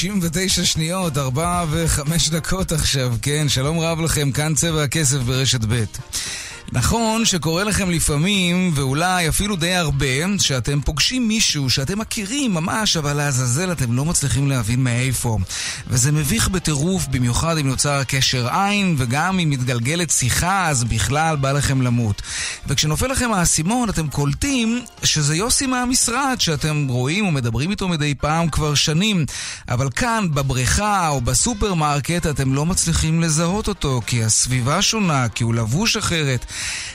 59 שניות, 4-5 דקות עכשיו, כן, שלום רב לכם, כאן צבע הכסף ברשת ב'. נכון שקורה לכם לפעמים, ואולי אפילו די הרבה, שאתם פוגשים מישהו שאתם מכירים ממש, אבל להזזל אתם לא מצליחים להבין מאיפה. וזה מביך בטירוף, במיוחד אם נוצר קשר עין, וגם אם מתגלגלת שיחה, אז בכלל בא לכם למות. וכשנופל לכם האסימון, אתם קולטים שזה יוסי מהמשרד, שאתם רואים ומדברים איתו מדי פעם כבר שנים. אבל כאן, בבריכה או בסופרמרקט, אתם לא מצליחים לזהות אותו, כי הסביבה שונה, כי הוא לבוש אחרת.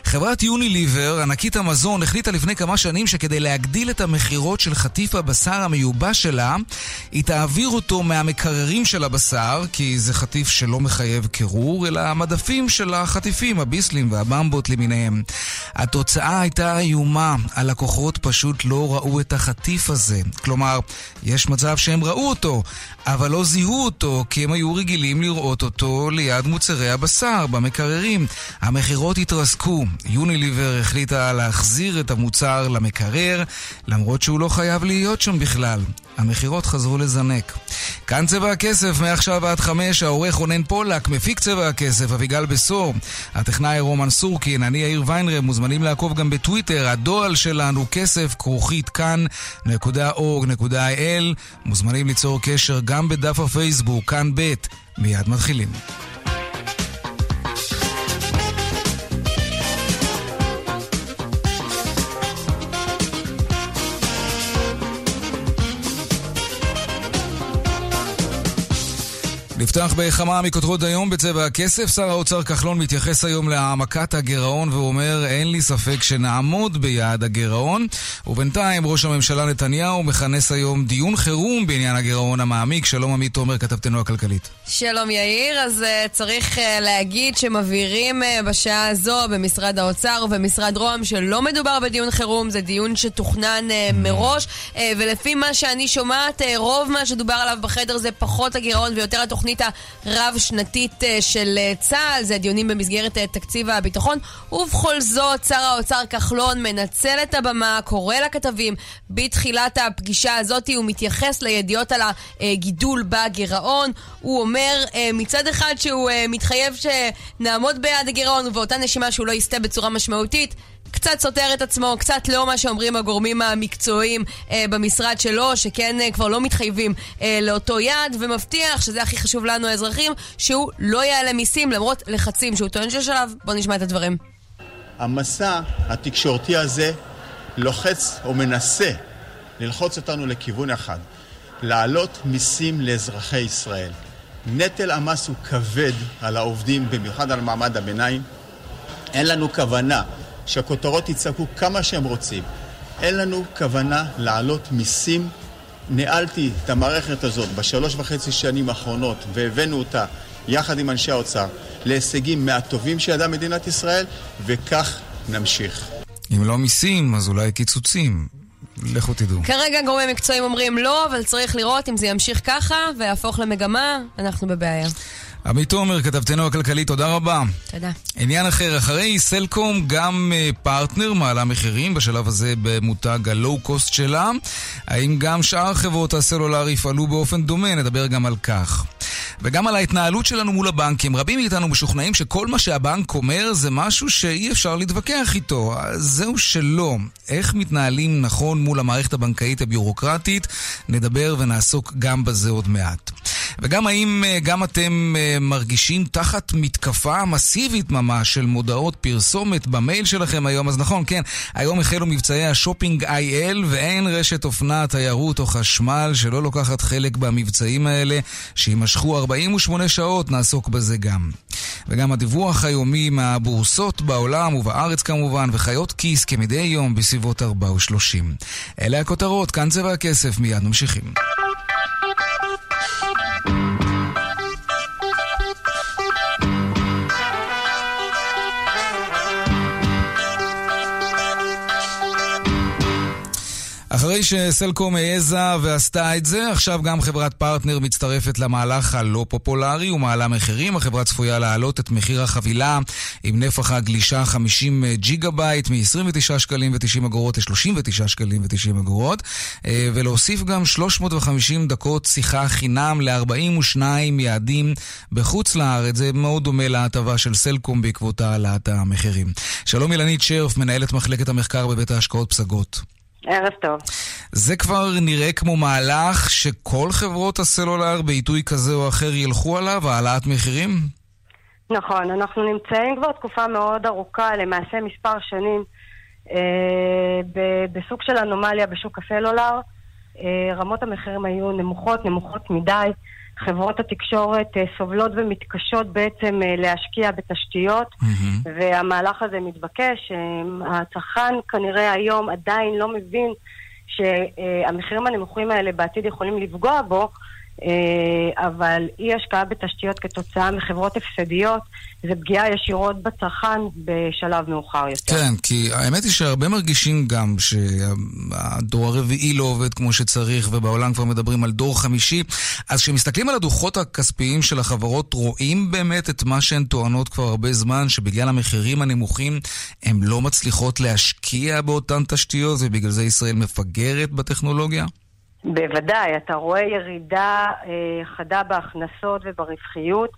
חברת יוניליבר, ענקית המזון, החליטה לפני כמה שנים שכדי להגדיל את המחירות של חטיף הבשר המיובש שלה, היא תעביר אותו מהמקררים של הבשר, כי זה חטיף שלא מחייב קירור, אלא המדפים של החטיפים, הביסלים והבמבות למיניהם. התוצאה הייתה איומה, הלקוחות פשוט לא ראו את החטיף הזה. כלומר, יש מצב שהם ראו אותו, אבל לא זיהו אותו, כי הם היו רגילים לראות אותו ליד מוצרי הבשר, במקררים. המחירות התרסקו. יוניליבר החליטה להחזיר את המוצר למקרר, למרות שהוא לא חייב להיות שם בכלל. המחירות חזרו לזנק. כאן צבע הכסף, מעכשיו עד 5, העורך רונן פולק, מפיק צבע הכסף, אביגל בסור, הטכנאי רומן סורקין, אני יאיר ויינרב, מוזמנים לעקוב גם בטוויטר, הדואל שלנו כסף, כרוכית כאן.org.il, מוזמנים ליצור קשר גם בדף הפייסבוק, כאן ב'. מיד מתחילים. נפתח בכמה מכותרות היום בצבע הכסף. שר האוצר כחלון מתייחס היום להעמקת הגירעון ואומר אין לי ספק שנעמוד ביעד הגירעון. ובינתיים ראש הממשלה נתניהו מכנס היום דיון חירום בעניין הגירעון המעמיק. שלום עמית עומר, כתבתנו הכלכלית. שלום יאיר, אז צריך להגיד שמבהירים בשעה הזו במשרד האוצר ומשרד רועם שלא מדובר בדיון חירום, זה דיון שתוכנן מראש, ולפי מה שאני שומעת רוב מה שדובר עליו בחדר זה פחות הגירעון ויותר התוכנן הרב-שנתית של צה"ל, זה הדיונים במסגרת תקציב הביטחון, ובכל זאת שר האוצר כחלון מנצל את הבמה, קורא לכתבים בתחילת הפגישה הזאת, הוא מתייחס לידיעות על הגידול בגירעון, הוא אומר מצד אחד שהוא מתחייב שנעמוד ביד הגירעון ובאותה נשימה שהוא לא יסתה בצורה משמעותית, קצת סותר את עצמו, קצת לא מה שאומרים הגורמים המקצועיים במשרד שלו, שכן כבר לא מתחייבים לאותו יד, ומבטיח שזה הכי חשוב לנו האזרחים, שהוא לא יעלה מיסים למרות לחצים שהוא טוען שלב. בוא נשמע את הדברים. המסע התקשורתי הזה לוחץ או מנסה ללחוץ אותנו לכיוון אחד, לעלות מיסים לאזרחי ישראל. נטל המס הוא כבד על העובדים, במיוחד על מעמד הביניים. אין לנו כוונה שהכותרות יצעקו כמה שהם רוצים. אין לנו כוונה לעלות מיסים. נעלתי את המערכת הזאת ב3.5 שנים האחרונות, והבאנו אותה יחד עם אנשי האוצר, להישגים מהטובים שידעה מדינת ישראל, וכך נמשיך. אם לא מיסים, אז אולי קיצוצים. לכו תדעו. כרגע גורמים מקצועיים אומרים לא, אבל צריך לראות אם זה ימשיך ככה, והפוך למגמה, אנחנו בבעיה. עמית עומר, כתבתנו הכלכלית, תודה רבה. תודה. עניין אחר, אחרי סלקום, גם פרטנר מעלה מחירים בשלב הזה במותג הלואו-קוסט שלה. האם גם שאר חברות הסלולר יפעלו באופן דומה? נדבר גם על כך. וגם על ההתנהלות שלנו מול הבנקים. רבים מאיתנו משוכנעים שכל מה שהבנק אומר זה משהו שאי אפשר להתווכח איתו. זהו שלא. איך מתנהלים נכון מול המערכת הבנקאית הביורוקרטית? נדבר ונעסוק גם בזה עוד מעט. וגם האם גם אתם מרגישים תחת מתקפה מסיבית ממש של מודעות פרסומת במייל שלכם היום? אז נכון, כן, היום החלו מבצעי השופינג IL, ואין רשת אופנה, תיירות או חשמל שלא לוקחת חלק במבצעים האלה, שימשכו 48 שעות, נעסוק בזה גם. וגם הדיווח היומי מהבורסות בעולם ובארץ כמובן, וחיות כיס כמדי יום בסביבות 4:30. אלה הכותרות, כאן צבע הכסף, מיד ממשיכים. אחרי שסלקום העזה ועשתה את זה, עכשיו גם חברת פרטנר מצטרפת למהלך הלא פופולרי ומעלה מחירים. החברה צפויה להעלות את מחיר החבילה עם נפח הגלישה 50 ג'יגה בייט מ-29 שקלים ו-90 אגורות ל-39 שקלים ו-90 אגורות, ולהוסיף גם 350 דקות שיחה חינם ל-42 יעדים בחוץ לארץ. זה מאוד דומה להטבה של סלקום בעקבות העלאת המחירים. שלום אילנית שרף, מנהלת מחלקת המחקר בבית ההשקעות פסגות. ערב טוב. זה כבר נראה כמו מהלך שכל חברות הסלולר בעיתוי כזה או אחר ילכו עליו, העלאת מחירים? נכון, אנחנו נמצאים כבר תקופה מאוד ארוכה, למעשה מספר שנים, בסוג של אנומליה בשוק הסלולר. רמות המחירים היו נמוכות מדי. חברות התקשורת סובלות ומתקשות בעצם להשקיע בתשתיות, והמהלך הזה מתבקש. הצרכן כנראה היום עדיין לא מבין שהמחירים הנמוכים האלה בעתיד יכולים לפגוע בו, אבל אי השקעה בתשתיות כתוצאה מחברות הפסדיות זה פגיעה ישירות בצרכן בשלב מאוחר יותר. כן, כי האמת היא שהרבה מרגישים גם שהדור הרביעי לא עובד כמו שצריך, ובעולם כבר מדברים על דור חמישי. אז כשמסתכלים על הדוחות הכספיים של החברות, רואים באמת את מה שהן טוענות כבר הרבה זמן, שבגלל המחירים הנמוכים הן לא מצליחות להשקיע באותן תשתיות, ובגלל זה ישראל מפגרת בטכנולוגיה? בוודאי, אתה רואה ירידה חדה בהכנסות וברווחיות,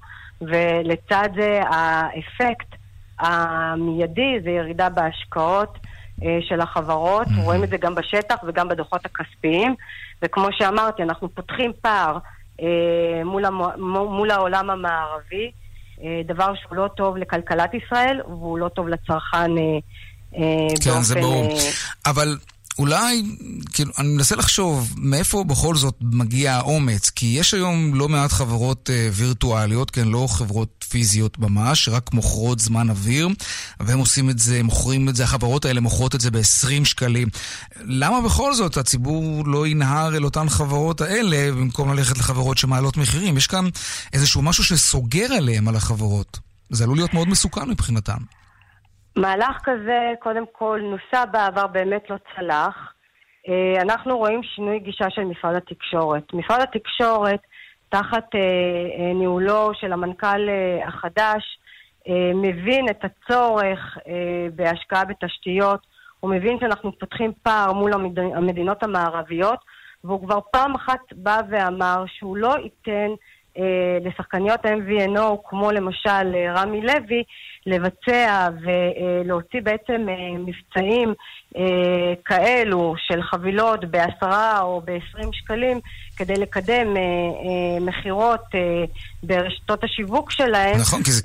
ולצד זה האפקט המיידי זה ירידה בהשקעות של החברות. רואים את זה גם בשטח וגם בדוחות הכספיים, וכמו שאמרתי, אנחנו פותחים פער מול העולם המערבי, דבר שהוא לא טוב לכלכלת ישראל והוא לא טוב לצרכן באופן... אבל... אולי, כאילו, אני מנסה לחשוב מאיפה בכל זאת מגיע האומץ, כי יש היום לא מעט חברות וירטואליות, כן, לא חברות פיזיות ממש, רק מוכרות זמן אוויר, והם עושים את זה, מוכרים את זה, החברות האלה מוכרות את זה ב-20 שקלים. למה בכל זאת הציבור לא ינהר אל אותן חברות האלה, במקום ללכת לחברות שמעלות מחירים? יש כאן איזשהו משהו שסוגר עליהם, על החברות. זה עלול להיות מאוד מסוכן מבחינתם. מהלך כזה, קודם כל, נוסע בעבר באמת לא צלח. אנחנו רואים שינוי גישה של משרד התקשורת. משרד התקשורת, תחת ניהולו של המנכ"ל החדש, מבין את הצורך בהשקעה בתשתיות. הוא מבין שאנחנו פותחים פער מול המדינות המערביות, והוא כבר פעם אחת בא ואמר שהוא לא ייתן לשחקניות MVNO, כמו למשל רמי לוי, לבצע ולהוציא בעצם מבצעים כאלו של חבילות ב10 או ב20 שקלים, כדי לקדם מחירות ברשתות השיווק שלהם. נכון, כי זה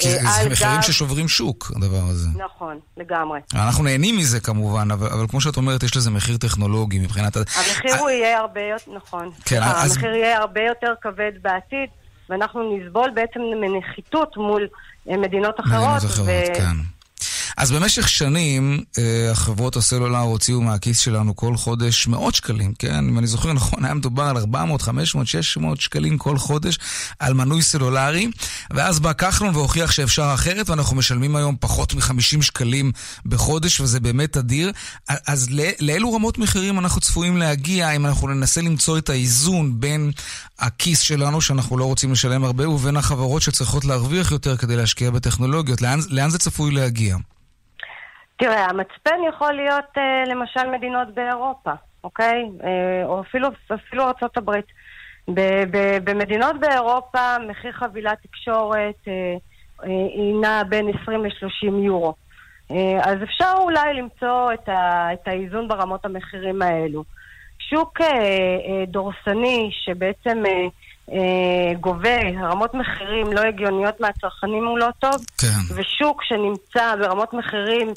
מחירים ששוברים שוק, הדבר הזה. נכון, לגמרי. אנחנו נהנים מזה כמובן, אבל כמו שאת אומרת, יש לזה מחיר טכנולוגי מבחינת... המחיר יהיה הרבה יותר, נכון. המחיר יהיה הרבה יותר כבד בעתיד, ואנחנו נסבול בעצם מנחיתות מול מדינות אחרות. כן. אז במשך שנים החברות הסלולר הוציאו מהכיס שלנו כל חודש מאות שקלים, כן? אם אני זוכר נכון, היה מדובר על 400, 500, 600 שקלים כל חודש על מנוי סלולרי, ואז בא כחלון והוכיח שאפשר אחרת, ואנחנו משלמים היום פחות מ-50 שקלים בחודש, וזה באמת אדיר. אז לאילו רמות מחירים אנחנו צפויים להגיע, אם אנחנו ננסה למצוא את האיזון בין הכיס שלנו, שאנחנו לא רוצים לשלם הרבה, ובין החברות שצריכות להרוויח יותר כדי להשקיע בטכנולוגיות? לאן זה צפוי להגיע? תראה, המצפן יכול להיות למשל מדינות באירופה, אוקיי? או אפילו ארצות הברית. במדינות באירופה מחיר חבילת תקשורת נע בין 20 ל-30 יורו. אז אפשר אולי למצוא את האיזון ברמות המחירים האלו. שוק דורסני שבעצם גובה רמות מחירים לא הגיוניות מהצרכנים הוא לא טוב, כן. ושוק שנמצא ברמות מחירים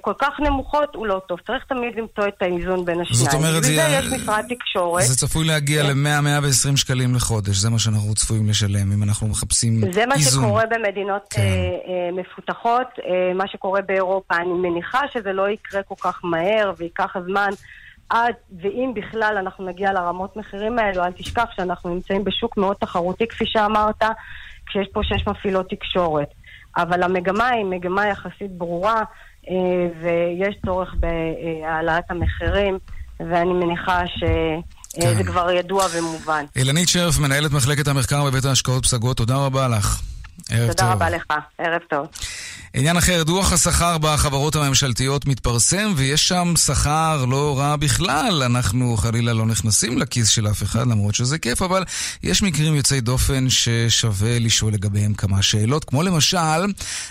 כל כך נמוכות הוא לא טוב. צריך תמיד למצוא את האיזון בין השניים. וזה יש משרד תקשורת. זה צפוי להגיע ל-100-120 שקלים לחודש. זה מה שאנחנו צפויים לשלם אם אנחנו מחפשים איזון. זה מה שקורה במדינות כן. מפותחות. מה שקורה באירופה, אני מניחה שזה לא יקרה כל כך מהר ויקח הזמן עד, ואם בכלל אנחנו נגיע לרמות מחירים האלו. אל תשכח שאנחנו נמצאים בשוק מאוד תחרותי, כפי שאמרת, כשיש פה 6 מפעילות תקשורת. אבל המגמה היא מגמה יחסית ברורה, ויש צורך בהעלאת המחירים ואני מניחה שזה כבר ידוע ומובן. אילנית שרף, מנהלת מחלקת המחקר בבית ההשקעות פסגות, תודה רבה לך. תודה רבה לך, ערב טוב. עניין אחר, דוח השכר בחברות הממשלתיות מתפרסם, ויש שם שכר לא רע בכלל. אנחנו חלילה לא נכנסים לכיס של אף אחד, למרות שזה כיף, אבל יש מקרים יוצאי דופן ששווה לשאול לגביהם כמה שאלות, כמו למשל,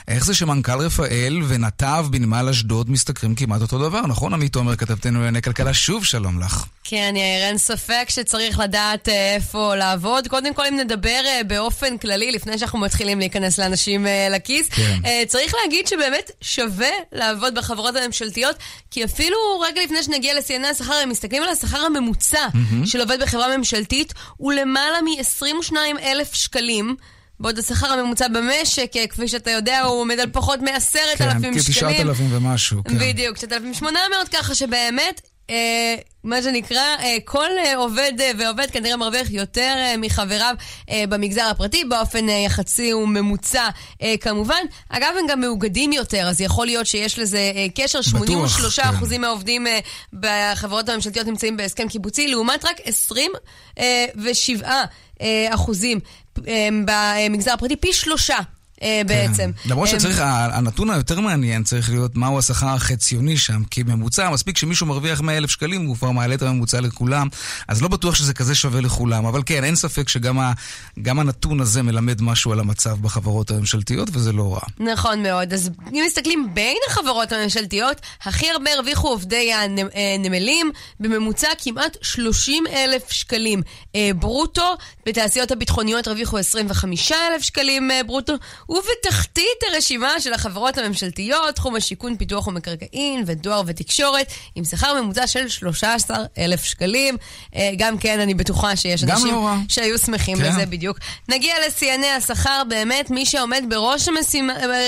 איך זה שמנכ"ל רפאל ונתב בנמל אשדוד משתכרים כמעט אותו דבר? נכון, עמית עומר, כתבתנו לענייני כלכלה, שוב שלום לך. כן, יאיר, אין ספק שצריך לדעת איפה לעבוד. קודם כל, אם נדבר באופן כללי, לפני שאנחנו מתחילים להיכנס לאנשים לכיס, צריך להגיד שבאמת שווה לעבוד בחברות הממשלתיות, כי אפילו רגע לפני שנגיע לסייני השכר, הם מסתכלים על השכר הממוצע של עובד בחברה ממשלתית, הוא למעלה מ-22,000 שקלים, בעוד השכר הממוצע במשק, כפי שאתה יודע, הוא עומד על פחות מ-10,000 שקלים. כן, 9,000 ומשהו. בדיוק, 9,800, ככה שבאמת... מה שנקרא, כל עובד ועובד כנראה מרוויח יותר מחבריו במגזר הפרטי, באופן יחסי וממוצע כמובן. אגב, הם גם מאוגדים יותר, אז יכול להיות שיש לזה קשר. 83% כן. מהעובדים בחברות הממשלתיות נמצאים בהסכם קיבוצי, לעומת רק 27% במגזר הפרטי, פי 3%. בעצם. למרות שצריך, הנתון היותר מעניין צריך להיות מהו השכר החציוני שם, כי ממוצע, מספיק שמישהו מרוויח 100,000 שקלים, הוא כבר מעלה את הממוצע לכולם, אז לא בטוח שזה כזה שווה לכולם, אבל כן, אין ספק שגם הנתון הזה מלמד משהו על המצב בחברות הממשלתיות, וזה לא רע. נכון מאוד, אז אם מסתכלים בין החברות הממשלתיות, הכי הרבה הרוויחו עובדי הנמלים, בממוצע כמעט 30,000 שקלים ברוטו, בתעשיות הביטחוניות הרוויחו 25,000 שקלים ברוטו, ובתחתית הרשימה של החברות הממשלתיות, תחום השיקון, פיתוח ומקרקעין, ודואר ותקשורת, עם שכר ממוצע של 13,000 שקלים. גם כן, אני בטוחה שיש אנשים שהיו שמחים בזה בדיוק. נגיע לסייני השכר, באמת, מי שעומד בראש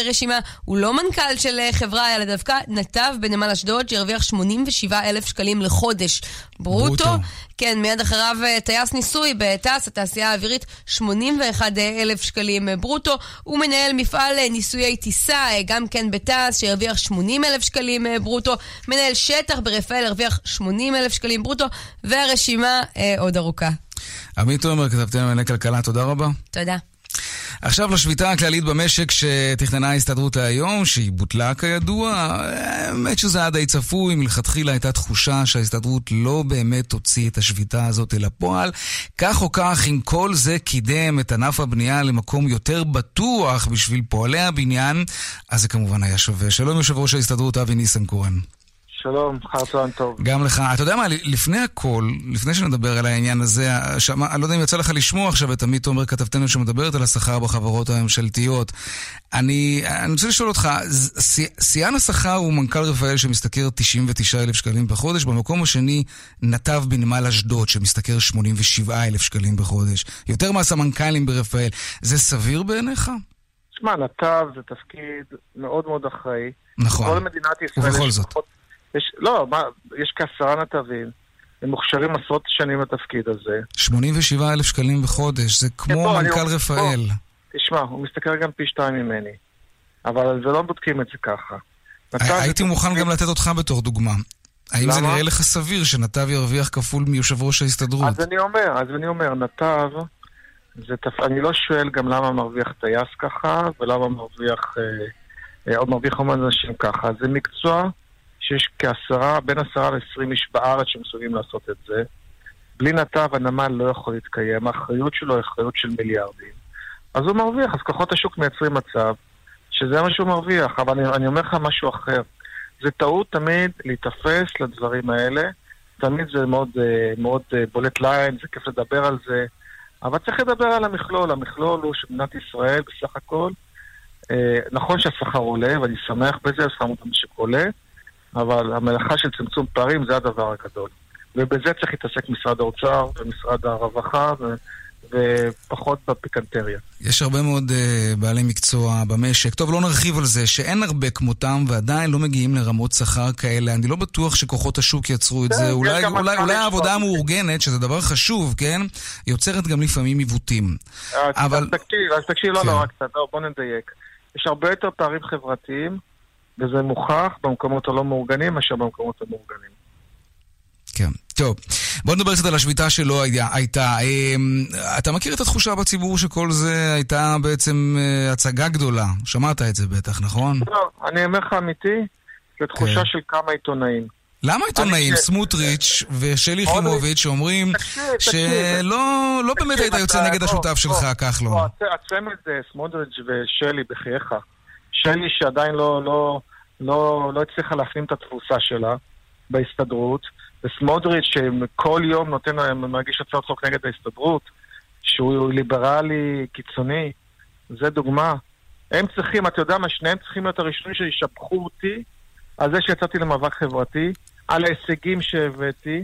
הרשימה הוא לא מנכ"ל של חברה, אלא דווקא נתב בנמל אשדוד, שהרוויח 87,000 שקלים לחודש ברוטו. כן, מיד אחריו טייס ניסוי בטס, התעשייה האווירית, 81,000 שקלים ברוטו. הוא מנהל מפעל ניסויי טיסה, גם כן בטס, שהרוויח 80,000 שקלים ברוטו. מנהל שטח ברפאל הרוויח 80,000 שקלים ברוטו, והרשימה עוד ארוכה. עמית עומר, כתבתנו לענייני כלכלה, תודה רבה. תודה. עכשיו לשביתה הכללית במשק שתכננה ההסתדרות היום, שהיא בוטלה כידוע. האמת שזה עד היצפוי, מלכתחילה הייתה תחושה שההסתדרות לא באמת הוציא את השביתה הזאת אל הפועל. כך או כך, עם כל זה קידם את ענף הבנייה למקום יותר בטוח בשביל פועלי הבניין, אז זה כמובן היה שווה. שלום יושב ראש ההסתדרות, אבי ניסנקורן. שלום, חרצון טוב. גם לך. אתה יודע מה, לפני הכל, לפני שנדבר על העניין הזה, אני לא יודע אם יצא לך לשמוע עכשיו את עמית עומר, כתבתנו שמדברת על השכר בחברות הממשלתיות. אני רוצה לשאול אותך, שיאן השכר הוא מנכ"ל רפאל שמסתכר 99,000 שקלים בחודש, במקום השני נתב בנמל אשדוד שמסתכר 87,000 שקלים בחודש. יותר מהסמנכ"לים ברפאל. זה סביר בעיניך? שמע, נתב זה תפקיד מאוד מאוד אחראי. נכון. כל מדינת ישראל ובכל זאת. יש כ10 נתבים, הם מוכשרים עשרות שנים לתפקיד הזה. 87,000 שקלים בחודש, זה כמו מנכ"ל רפאל. תשמע, הוא מסתכל גם פי 2 ממני, אבל זה לא בודקים את זה ככה. הייתי מוכן גם לתת אותך בתור דוגמה. האם זה נראה לך סביר שנתב ירוויח כפול מיושב ראש ההסתדרות? אז אני אומר, נתב, אני לא שואל גם למה מרוויח טייס ככה, ולמה מרוויח אומן אנשים ככה. זה מקצוע שיש בין 10 ל-20 איש בארץ שמסוגלים לעשות את זה. בלי נתב הנמל לא יכול להתקיים, האחריות שלו היא אחריות של מיליארדים. אז הוא מרוויח, אז כוחות השוק מייצרים מצב שזה מה שהוא מרוויח, אבל אני אומר לך משהו אחר. זה טעות תמיד להתאפס לדברים האלה, תמיד זה מאוד, מאוד בולט ליין, זה כיף לדבר על זה, אבל צריך לדבר על המכלול. המכלול הוא שמדינת ישראל בסך הכל, נכון שהשכר עולה, ואני שמח בזה, אז שמו את המשק עולה, אבל המלאכה של צמצום פערים זה הדבר הגדול. ובזה צריך להתעסק משרד האוצר ומשרד הרווחה ופחות בפיקנטריה. יש הרבה מאוד בעלי מקצוע במשק. טוב, לא נרחיב על זה, שאין הרבה כמותם ועדיין לא מגיעים לרמות שכר כאלה. אני לא בטוח שכוחות השוק יצרו את זה. אולי העבודה המאורגנת, שזה דבר חשוב, כן? יוצרת גם לפעמים עיוותים. אז תקשיב, לא רק קצת, בוא נדייק. יש הרבה יותר פערים חברתיים, וזה מוכח במקומות הלא מאורגנים, אשר במקומות המאורגנים. כן. טוב, בוא נדבר קצת על השביטה שלא הייתה. אתה מכיר את התחושה בציבור שכל זה הייתה בעצם הצגה גדולה? שמעת את זה בטח, נכון? לא, אני אומר לך אמיתי, זו תחושה של כמה עיתונאים. למה עיתונאים, סמוטריץ' ושלי חימוביץ' שאומרים שלא באמת היית יוצא נגד השותף שלך, כחלון? הצמד סמוטריץ' ושלי בחייך. שלי שעדיין לא הצליחה להפנים את התפוסה שלה בהסתדרות, וסמוטריץ' שכל יום מרגיש הצעות חוק נגד ההסתדרות, שהוא ליברלי קיצוני, זה דוגמה. הם צריכים, אתה יודע מה, שניהם צריכים להיות הראשונים שישבחו אותי, על זה שיצאתי למאבק חברתי, על ההישגים שהבאתי,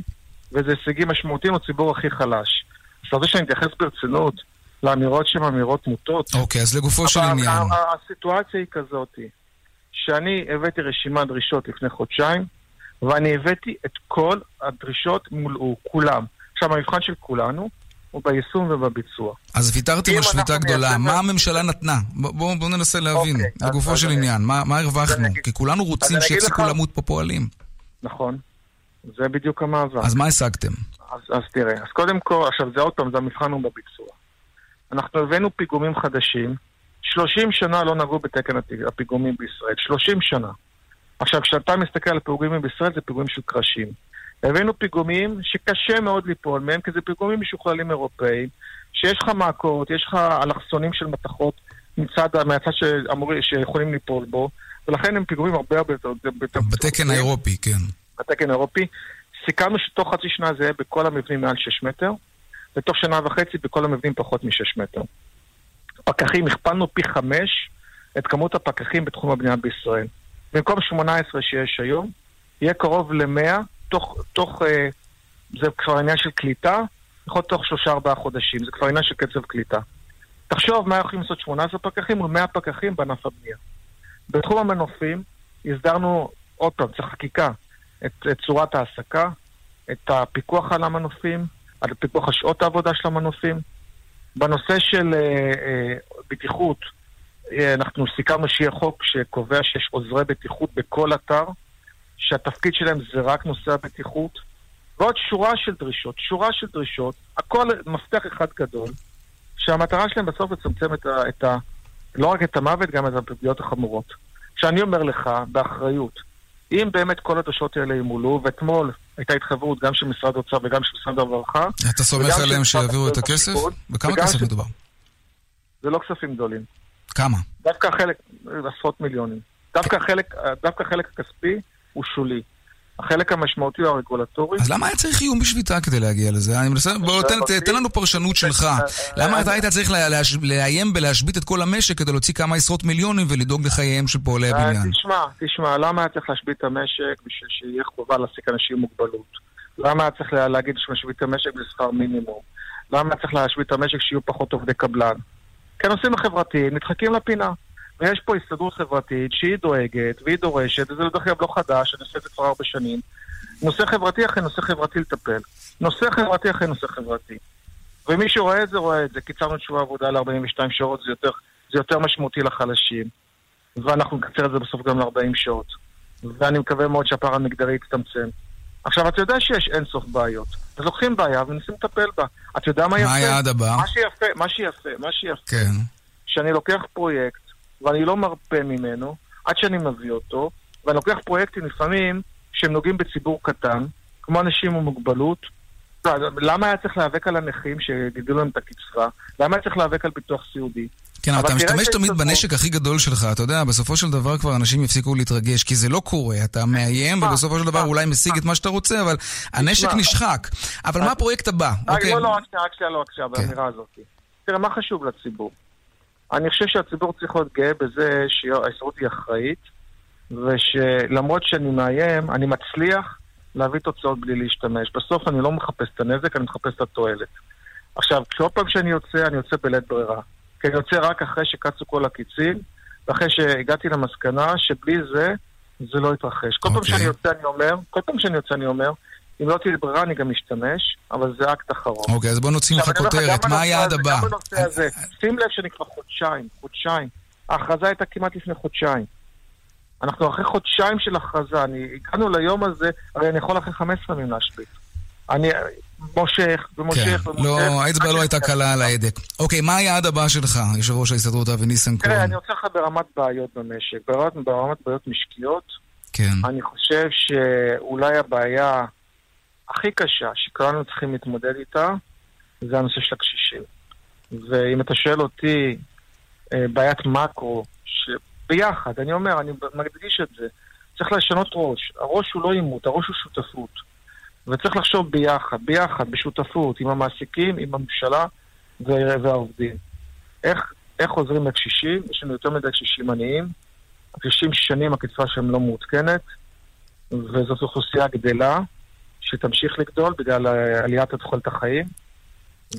וזה הישגים משמעותיים לציבור הכי חלש. אז זה שאני מתייחס ברצינות לאמירות שהן אמירות מוטות. אוקיי, אז לגופו של עניין. הסיטואציה היא כזאת, שאני הבאתי רשימת דרישות לפני חודשיים, ואני הבאתי את כל הדרישות מולאו, כולם. עכשיו, המבחן של כולנו הוא ביישום ובביצוע. אז ויתרתי משביתה גדולה. מה הממשלה נתנה? בואו ננסה להבין. לגופו של עניין. מה הרווחנו? כי כולנו רוצים שיפסיקו למות פה פועלים. נכון. זה בדיוק המעבר. אז מה השגתם? אז תראה. אז קודם כל, עכשיו זה עוד פעם, זה המבחן הוא בביצוע. אנחנו הבאנו פיגומים חדשים. 30 שנה לא נגעו בתקן הפיגומים בישראל. 30 שנה. עכשיו, כשאתה מסתכל על פיגומים בישראל, זה פיגומים של קרשים. הבאנו פיגומים שקשה מאוד ליפול מהם, כי זה פיגומים משוכללים אירופאים, שיש לך מעקות, יש לך אלכסונים של מתחות מהצד שיכולים ליפול בו, ולכן הם פיגומים הרבה הרבה יותר... בתקן האירופי, כן. בתקן האירופי. סיכמנו שתוך חצי שנה זה יהיה בכל המבנים מעל 6 מטר, ותוך שנה וחצי בכל המבנים פחות מ-6 מטר. פקחים, הכפלנו פי 5 את כמות הפקחים בתחום הבנייה בישראל. במקום 18 שיש היום, יהיה קרוב ל-100 תוך זה כבר עניין של קליטה, יכול תוך 3-4 חודשים, זה כבר עניין של קצב קליטה. תחשוב מה יכולים לעשות 18 פקחים ו100 פקחים בענף הבנייה. בתחום המנופים הסדרנו עוד פעם, צריך חקיקה, את צורת העסקה, את הפיקוח על המנופים, על פיקוח השעות העבודה של המנופים. בנושא של בטיחות, אנחנו סיכמנו שיהיה חוק שקובע שיש עוזרי בטיחות בכל אתר, שהתפקיד שלהם זה רק נושא הבטיחות, ועוד שורה של דרישות, הכל מפתח אחד גדול, שהמטרה שלהם בסוף לצמצם לא רק את המוות, גם את הפגיעות החמורות. שאני אומר לך, באחריות, אם באמת כל הדרישות האלה ימולו, ואתמול הייתה התחברות גם של משרד האוצר וגם של משרד הרווחה, אתה סומך עליהם שיעבירו את הכסף? וכמה כסף מדובר? זה לא כספים גדולים. כמה? דווקא חלק, עשרות מיליונים. דווקא חלק הכספי, הוא שולי. החלק המשמעותי הוא הרגולטורי. אז למה היה צריך איום בשביתה כדי להגיע לזה? אני מנסה, בוא, תן לנו פרשנות שלך. למה אתה היית צריך לאיים בלהשבית את כל המשק כדי להוציא כמה עשרות מיליונים ולדאוג לחייהם של פועלי הבניין? תשמע, למה היה צריך להשבית את המשק בשביל שיהיה חובה להעסיק אנשים עם מוגבלות? למה היה צריך להגיד שמשבית את המשק בשכר מינימום? למה היה צריך להשבית את המשק שיהיו פחות עובדי קבלן? כי הנושאים החברתיים נדחקים לפינה. ויש פה הסתדרות חברתית שהיא דואגת והיא דורשת, וזה לדעתי לא חדש, אני עושה את זה כבר הרבה שנים. נושא חברתי אחרי נושא חברתי לטפל. ומי שרואה את זה, רואה את זה. קיצרנו תשובה עבודה ל-42 שעות, זה יותר משמעותי לחלשים. ואנחנו נקצר את זה בסוף גם ל-40 שעות. ואני מקווה מאוד שהפער המגדרי יצטמצם. עכשיו, אתה יודע שיש אינסוף בעיות. אז לוקחים בעיה וניסים לטפל בה. אתה יודע מה יפה? מה יעד הבא? מה שיפה. כן. שאני לוקח פרויקט ואני לא מרפא ממנו, עד שאני מביא אותו, ואני לוקח פרויקטים לפעמים שהם נוגעים בציבור קטן, כמו אנשים עם מוגבלות. למה היה צריך להיאבק על הנכים שגידלו להם את הקצרה? למה היה צריך להיאבק על ביטוח סיעודי? כן, אבל אתה משתמש תמיד בנשק הכי גדול שלך, אתה יודע, בסופו של דבר כבר אנשים יפסיקו להתרגש, כי זה לא קורה, אתה מאיים, ובסופו של דבר אולי משיג את מה שאתה רוצה, אבל הנשק נשחק. אבל מה הפרויקט הבא? לא, באמירה הזאת. תראה, מה חשוב לציבור? אני חושב שהציבור צריך להיות גאה בזה שההסתדרות היא אחראית, ושלמרות שאני מאיים, אני מצליח להביא תוצאות בלי להשתמש. בסוף אני לא מחפש את הנזק, אני מחפש את התועלת. עכשיו, כשעוד פעם שאני יוצא, אני יוצא בלית ברירה. כי אני יוצא רק אחרי שקצו כל הקיצים, ואחרי שהגעתי למסקנה שבלי זה, זה לא יתרחש. כל פעם שאני יוצא, אני אומר, אם לא תהיה ברירה, אני גם משתמש, אבל זה אקט אחרון. אוקיי, אז בוא נוציא לך כותרת. מה היעד הבא? גם בנושא הזה. שים לב שאני כבר חודשיים. ההכרזה הייתה כמעט לפני חודשיים. אנחנו אחרי חודשיים של הכרזה. הגענו ליום הזה, הרי אני יכול אחרי 15 ימים להשבית. אני מושך. לא, האצבע לא הייתה קלה על ההדק. אוקיי, מה היעד הבא שלך, יושב ראש ההסתדרות אבי ניסנקורן? תראה, אני רוצה לך ברמת בעיות במשק, ברמת בעיות משקיות. כן. אני חושב שאולי הבעיה הכי קשה שכולנו צריכים להתמודד איתה, זה הנושא של הקשישים. ואם אתה שואל אותי, בעיית מקרו, שביחד, אני אומר, אני מרגיש את זה, צריך לשנות ראש. הראש הוא לא אימות, הראש הוא שותפות. וצריך לחשוב ביחד, בשותפות, עם המעסיקים, עם הממשלה והעובדים. איך עוזרים לקשישים? יש לנו יותר מדי קשישים עניים. הקשישים שנים, הקצבה שהם לא מעודכנת, וזאת אוכלוסייה גדלה, שתמשיך לגדול בגלל עליית התוחלת החיים.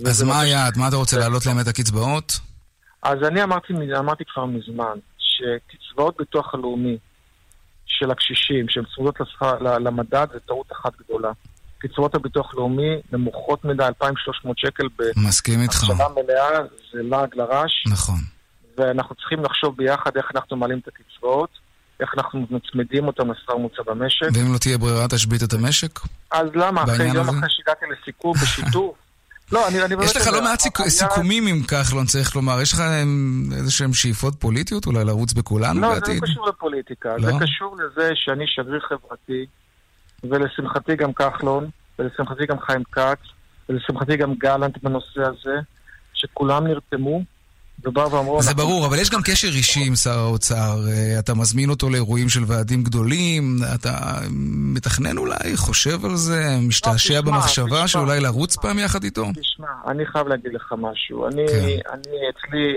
אז מה היעד? מה אתה רוצה, להעלות להם את הקצבאות? אז אני אמרתי כבר מזמן, שקצבאות ביטוח הלאומי, של הקשישים, שהן צמודות למדד, זה טעות אחת גדולה. קצבאות הביטוח לאומי נמוכות מדי 2,300 שקל בהחשבה מלאה, זה לעג לרש. נכון. ואנחנו צריכים לחשוב ביחד איך אנחנו מעלים את הקצבאות, איך אנחנו מצמדים אותם לשכר ממוצע במשק. ואם לא תהיה ברירה, תשבית את המשק? אז למה? אחרי יום אחרי שהגעתי לסיכום בשיתוף, לא, יש לך לא מעט סיכומים עם כחלון, צריך לומר. יש לך איזשהם שאיפות פוליטיות, אולי לרוץ בכולנו? לא, זה לא קשור לפוליטיקה. זה קשור לזה שאני שגריר חברתי, ולשמחתי גם כחלון, ולשמחתי גם חיים כץ, ולשמחתי גם גלנט בנושא הזה, שכולם נרתמו, ובא ואמרו... זה ברור, אבל יש גם קשר אישי עם שר האוצר. אתה מזמין אותו לאירועים של ועדים גדולים, אתה מתכנן אולי, חושב על זה, משתעשע במחשבה שאולי לרוץ פעם יחד איתו? תשמע, אני חייב להגיד לך משהו. אני אצלי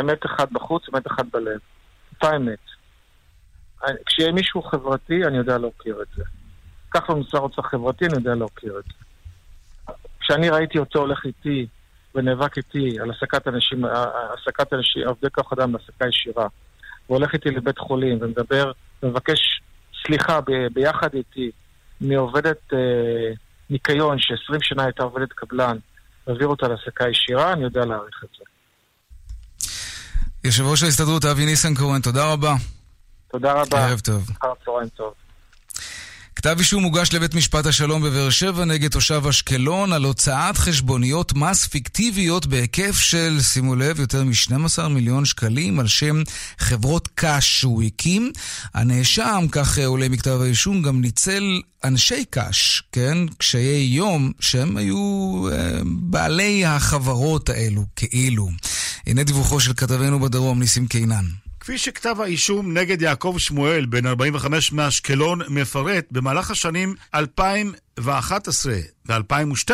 אמת אחד בחוץ, אמת אחד בלב. אתה אמת. כשיהיה מישהו חברתי, אני יודע להוקיר את זה. כך לא שר האוצר חברתי, אני יודע להוקיר את זה. כשאני ראיתי אותו הולך איתי, ונאבק איתי על העסקת אנשים, עובדי כוח אדם להעסקה ישירה, והולך איתי לבית חולים ומדבר, ומבקש סליחה ביחד איתי מעובדת ניקיון ש20 שנה הייתה עובדת קבלן, להעביר אותה להעסקה ישירה, אני יודע להעריך את זה. יושב ראש ההסתדרות אבי ניסנקורן, תודה רבה. תודה רבה. ערב טוב. אחר צהריים טוב. כתב אישום הוגש לבית משפט השלום בבאר שבע נגד תושב אשקלון על הוצאת חשבוניות מס פיקטיביות בהיקף של, שימו לב, יותר מ-12 מיליון שקלים על שם חברות קש שהוא הקים. הנאשם, כך עולה מכתב האישום, גם ניצל אנשי קש, כן? קשיי יום שהם היו בעלי החברות האלו, כאילו. הנה דיווחו של כתבנו בדרום, ניסים קינן. כפי שכתב האישום נגד יעקב שמואל, בן 45 מאשקלון, מפרט, במהלך השנים 2011 ו-2012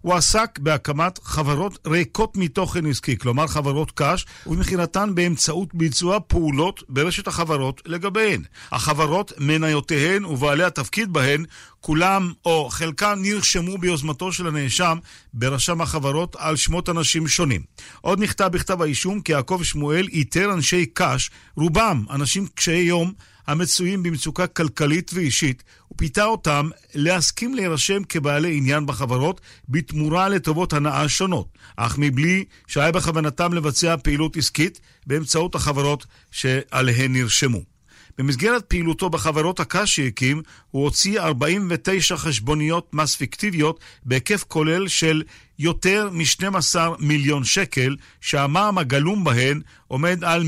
הוא עסק בהקמת חברות ריקות מתוכן עסקי, כלומר חברות קש, ומכינתן באמצעות ביצוע פעולות ברשת החברות לגביהן. החברות, מניותיהן ובעלי התפקיד בהן, כולם או חלקם נרשמו ביוזמתו של הנאשם ברשם החברות על שמות אנשים שונים. עוד נכתב בכתב האישום כי יעקב שמואל איתר אנשי קש, רובם אנשים קשיי יום, המצויים במצוקה כלכלית ואישית, ופיתה אותם להסכים להירשם כבעלי עניין בחברות בתמורה לטובות הנאה שונות, אך מבלי שהיה בכוונתם לבצע פעילות עסקית באמצעות החברות שעליהן נרשמו. במסגרת פעילותו בחברות הקש שהקים, הוא הוציא 49 חשבוניות מס פיקטיביות בהיקף כולל של יותר מ-12 מיליון שקל, שהמע"מ הגלום בהן עומד על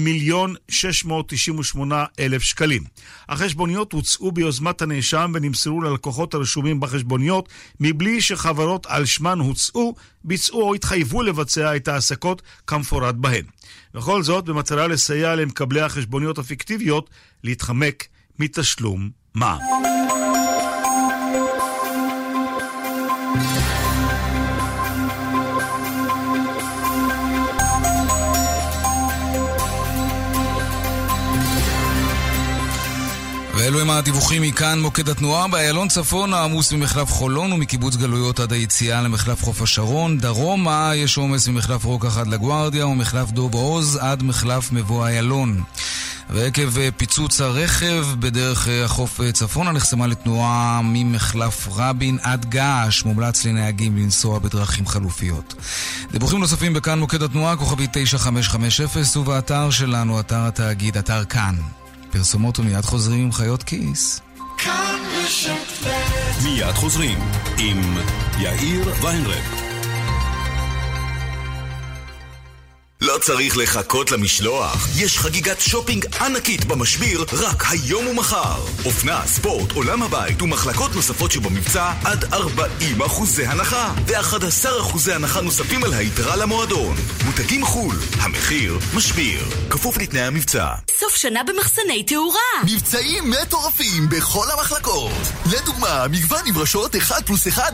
1,698,000 שקלים. החשבוניות הוצאו ביוזמת הנאשם ונמסרו ללקוחות הרשומים בחשבוניות, מבלי שחברות על שמן הוצאו, ביצעו או התחייבו לבצע את העסקות כמפורט בהן. וכל זאת במטרה לסייע למקבלי החשבוניות הפיקטיביות להתחמק מתשלום מע"מ. ואלו הם הדיווחים מכאן מוקד התנועה. באיילון צפון העמוס ממחלף חולון ומקיבוץ גלויות עד היציאה למחלף חוף השרון. דרומה יש עומס ממחלף רוקח עד לגוארדיה ומחלף דוב עוז עד מחלף מבוא איילון. ועקב פיצוץ הרכב בדרך החוף צפון נחסמה לתנועה ממחלף רבין עד געש. מומלץ לנהגים לנסוע בדרכים חלופיות. דיווחים נוספים בכאן מוקד התנועה, כוכבי 9550 ובאתר שלנו, אתר התאגיד, אתר כאן. פרסומות ומיד חוזרים עם חיות כיס. מיד חוזרים עם יאיר ויינרב. לא צריך לחכות למשלוח. יש חגיגת שופינג ענקית במשביר רק היום ומחר. אופנה, ספורט, עולם הבית ומחלקות נוספות שבמבצע עד 40% הנחה ו11% הנחה נוספים על היתרה למועדון. מותגים חול, המחיר משביר, כפוף לתנאי המבצע. סוף שנה במחסני תאורה, מבצעים מטורפים בכל המחלקות. לדוגמה, מגוון נברשות 1+1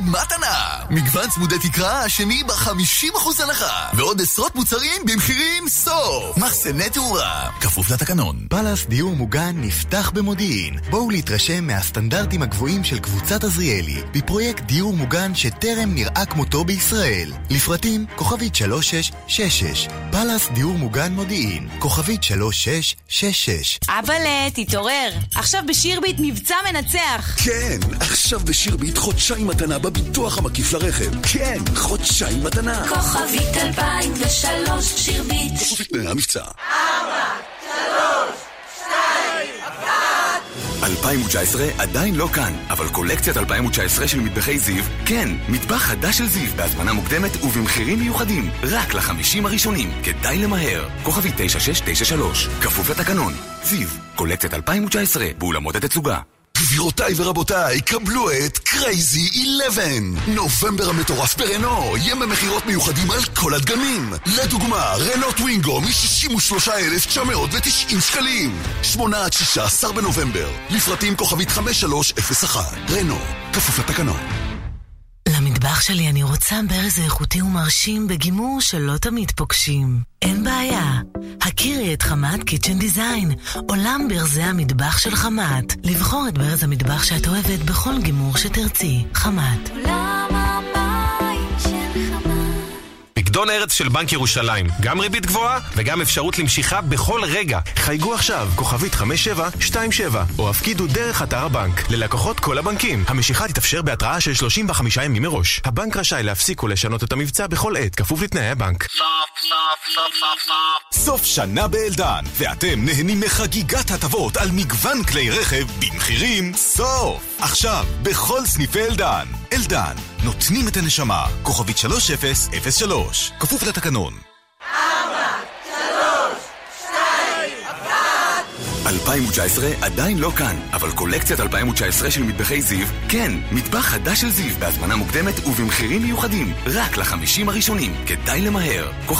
מתנה, מגוון צמודי תקרה השני ב50% הנחה, ועוד עשרות מוצרים במחירים סוף. מחסני תאורה, כפוף לתקנון. פלס דיור מוגן נפתח במודיעין. בואו להתרשם מהסטנדרטים הגבוהים של קבוצת עזריאלי בפרויקט דיור מוגן שטרם נראה כמותו בישראל. לפרטים *3666. פלס דיור מוגן מודיעין, *3666. אבל תתעורר, עכשיו בשירבית מבצע מנצח. כן, עכשיו בשירבית חודשיים מתנה בביטוח המקיף לרכב. כן, חודשיים מתנה. *2003 שירבית. תנאי המבצע. 4, 3, 2, 1. 2019 עדיין לא כאן, אבל קולקציית 2019 של מטבחי זיו, כן, מטבח חדש של זיו, בהזמנה מוקדמת ובמחירים מיוחדים, רק ל50 הראשונים. כדאי למהר. *9693. כפוף לתקנון. זיו, קולקציית 2019, באולמות התצוגה. גבירותיי ורבותיי, קבלו את קרייזי 11. נובמבר המטורף ברנו, יום במחירות מיוחדים על כל הדגמים. לדוגמה, רנו טווינגו מ-63,990 שקלים. 8-16 בנובמבר. לפרטים *5301. רנו, כפוף לתקנון. למטבח שלי אני רוצה ברז איכותי ומרשים בגימור שלא תמיד פוגשים. אין בעיה. הכירי את חמת קיצ'ן דיזיין, עולם ברזי המטבח של חמת. לבחור את ברז המטבח שאת אוהבת בכל גימור שתרצי. חמת. עולם הבית של חמת. פקדון ארץ של בנק ירושלים. גם ריבית גבוהה וגם אפשרות למשיכה בכל רגע. חייגו עכשיו, *5727, או הפקידו דרך אתר הבנק. ללקוחות כל הבנקים. המשיכה תתאפשר בהתראה של 35 ימים מראש. הבנק רשאי להפסיק ולשנות את המבצע בכל עת, כפוף לתנאי הבנק. סוף שנה באלדן, ואתם נהנים מחגיגת הטבות על מגוון כלי רכב במחירים סוף. עכשיו, בכל סניפי אלדן. אלדן, נותנים את הנשמה. *3003, כפוף לתקנון. 4, 3, 2, 1. 2019 עדיין לא כאן, אבל קולקציית 2019 של מטבחי זיו, כן, מטבח חדש של זיו, בהזמנה מוקדמת ובמחירים מיוחדים, רק ל50 הראשונים. כדאי למהר. *9693,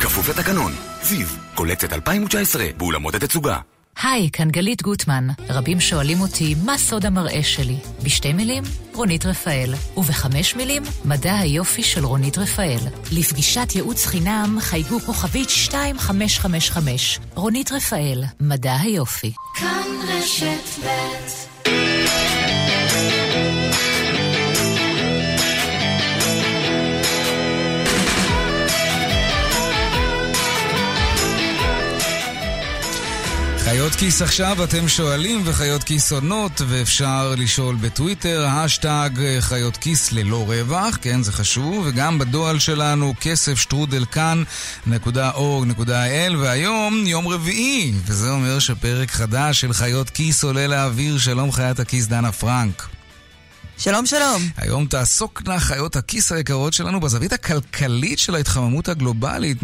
כפוף לתקנון. זיו, קולקציית 2019, באולמות התצוגה. היי, כאן גלית גוטמן. רבים שואלים אותי מה סוד המראה שלי. ב2 מילים, רונית רפאל, וב5 מילים, מדע היופי של רונית רפאל. לפגישת ייעוץ חינם חייגו *2555. רונית רפאל, מדע היופי. כאן רשת ב'. חיות כיס עכשיו, אתם שואלים, וחיות כיס עונות, ואפשר לשאול בטוויטר, #חיות כיס ללא רווח, כן, זה חשוב, וגם בדואל שלנו, kesef@kan.org.il, והיום, יום רביעי, וזה אומר שפרק חדש של חיות כיס עולה לאוויר. שלום חיית הכיס, דנה פרנק. שלום, שלום. היום תעסוקנה חיות הכיס היקרות שלנו בזווית הכלכלית של ההתחממות הגלובלית.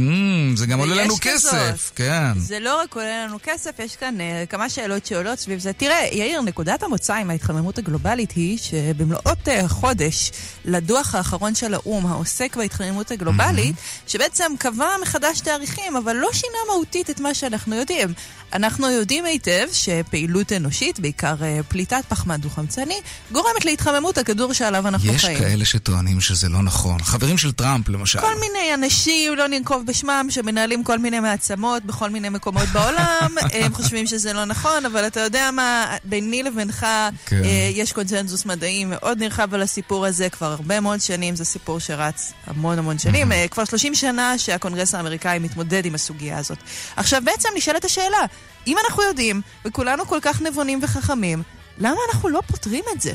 זה גם עולה לנו כסף. כן. זה לא רק עולה לנו כסף, יש כאן כמה שאלות שעולות סביב זה. תראה, יאיר, נקודת המוצא עם ההתחממות הגלובלית היא שבמלאות חודש לדוח האחרון של האום העוסק בהתחממות הגלובלית, שבעצם קבע מחדש תאריכים, אבל לא שינה מהותית את מה שאנחנו יודעים. אנחנו יודעים היטב שפעילות אנושית, בעיקר פליטת פחמן דו-חמצני, גורמת להתחממות הכדור שעליו אנחנו חיים. יש כאלה שטוענים שזה לא נכון. חברים של טראמפ, למשל. כל מיני אנשים, לא ננקוב בשמם, שמנהלים כל מיני מעצמות בכל מיני מקומות בעולם. הם חושבים שזה לא נכון, אבל אתה יודע מה, ביני לבינך יש קונצנזוס מדעי מאוד נרחב על הסיפור הזה כבר הרבה מאוד שנים. זה סיפור שרץ המון המון שנים. כבר 30 שנה שהקונגרס האמריקאי מתמודד עם הסוגיה הזאת. עכשיו בעצם נשאלת השאלה, אם אנחנו יודעים, וכולנו כל כך נבונים וחכמים, למה אנחנו לא פותרים את זה?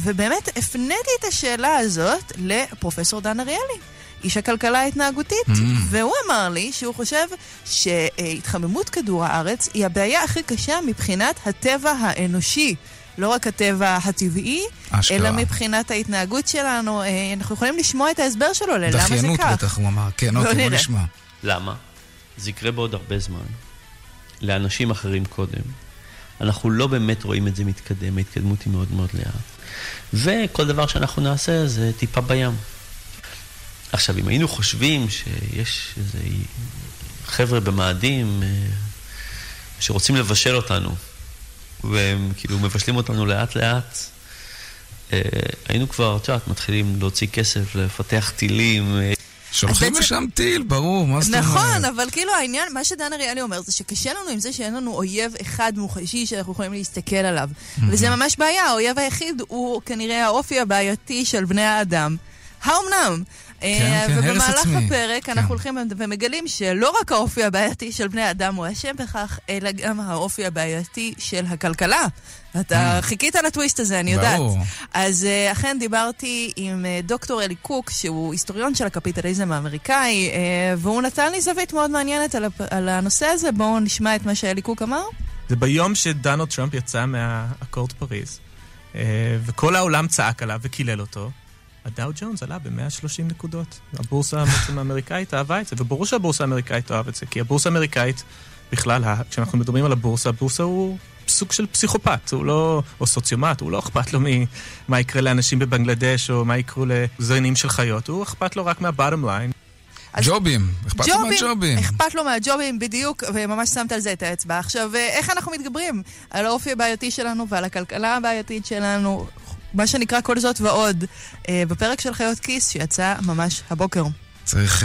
ובאמת הפניתי את השאלה הזאת לפרופסור דן אריאלי, איש הכלכלה ההתנהגותית, והוא אמר לי שהוא חושב שהתחממות כדור הארץ היא הבעיה הכי קשה מבחינת הטבע האנושי. לא רק הטבע הטבעי, אלא מבחינת ההתנהגות שלנו. אנחנו יכולים לשמוע את ההסבר שלו, ללמה זה כך. דחיינות בטח, הוא אמר. כן, לא נשמע. למה? זה יקרה בעוד הרבה זמן. לאנשים אחרים קודם. אנחנו לא באמת רואים את זה מתקדם, ההתקדמות היא מאוד מאוד לאט. וכל דבר שאנחנו נעשה זה טיפה בים. עכשיו, אם היינו חושבים שיש איזה חבר'ה במאדים שרוצים לבשל אותנו, והם כאילו מבשלים אותנו לאט לאט, היינו כבר, תשעת, מתחילים להוציא כסף, לפתח טילים. שולחים לשם טיל, ברור, מה זאת אומרת? נכון, אבל כאילו העניין, מה שדנה ריאלי אומר, זה שקשה לנו עם זה שאין לנו אויב אחד מוחשי שאנחנו יכולים להסתכל עליו. וזה ממש בעיה, האויב היחיד הוא כנראה האופי הבעייתי של בני האדם. האומנם? ובמהלך הפרק אנחנו הולכים ומגלים שלא רק האופי הבעייתי של בני האדם הוא אשם בכך, אלא גם האופי הבעייתי של הכלכלה. אתה חיכית על הטוויסט הזה, אני יודעת. אז אכן דיברתי עם דוקטור אלי קוק, שהוא היסטוריון של הקפיטליזם האמריקאי, והוא נתן לי זווית מאוד מעניינת על הנושא הזה. בואו נשמע את מה שאלי קוק אמר. זה ביום שדונלד טראמפ יצא מהאקורד פריז, וכל העולם צעק עליו וקילל אותו, הדאו ג'ונס עלה ב-130 נקודות. הבורסה האמריקאית אהבה את זה, וברור שהבורסה האמריקאית אהבה את זה, כי הבורסה האמריקאית, בכלל, כשאנחנו מדברים על הבורסה, הבורסה הוא סוג של פסיכופת, הוא לא, או סוציומט, הוא לא אכפת לו ממה יקרה לאנשים בבנגלדש, או מה יקרו לזרעינים של חיות, הוא אכפת לו רק מהבוטום ליין. ג'ובים, אכפת לו מהג'ובים. אכפת לו מהג'ובים, בדיוק, וממש שמת על זה את האצבע. עכשיו, איך אנחנו מתגברים על האופי הבעייתי שלנו ועל הכלכלה הבעייתית שלנו? מה שנקרא כל זאת ועוד, בפרק של חיות כיס שיצא ממש הבוקר. צריך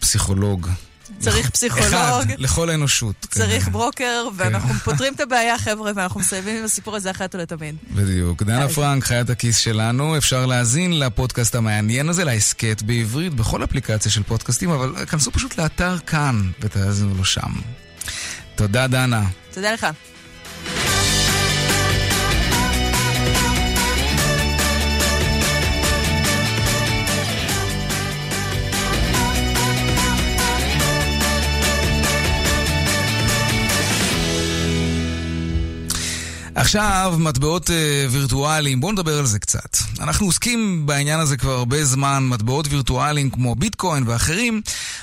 פסיכולוג. צריך פסיכולוג. אחד, לכל האנושות. צריך ברוקר, ואנחנו פותרים את הבעיה, חבר'ה, ואנחנו מסייבים עם הסיפור הזה אחת ולתמיד. בדיוק. דנה פרנק, חיית הכיס שלנו. אפשר להזין לפודקאסט המעניין הזה, להסקט בעברית, בכל אפליקציה של פודקאסטים, אבל כנסו פשוט לאתר כאן, ותאזינו לו שם. תודה, דנה. תודה לך. עכשיו, מטבעות וירטואליים, בואו נדבר על זה קצת. אנחנו עוסקים בעניין הזה כבר הרבה זמן, מטבעות וירטואליים כמו ביטקוין ואחרים.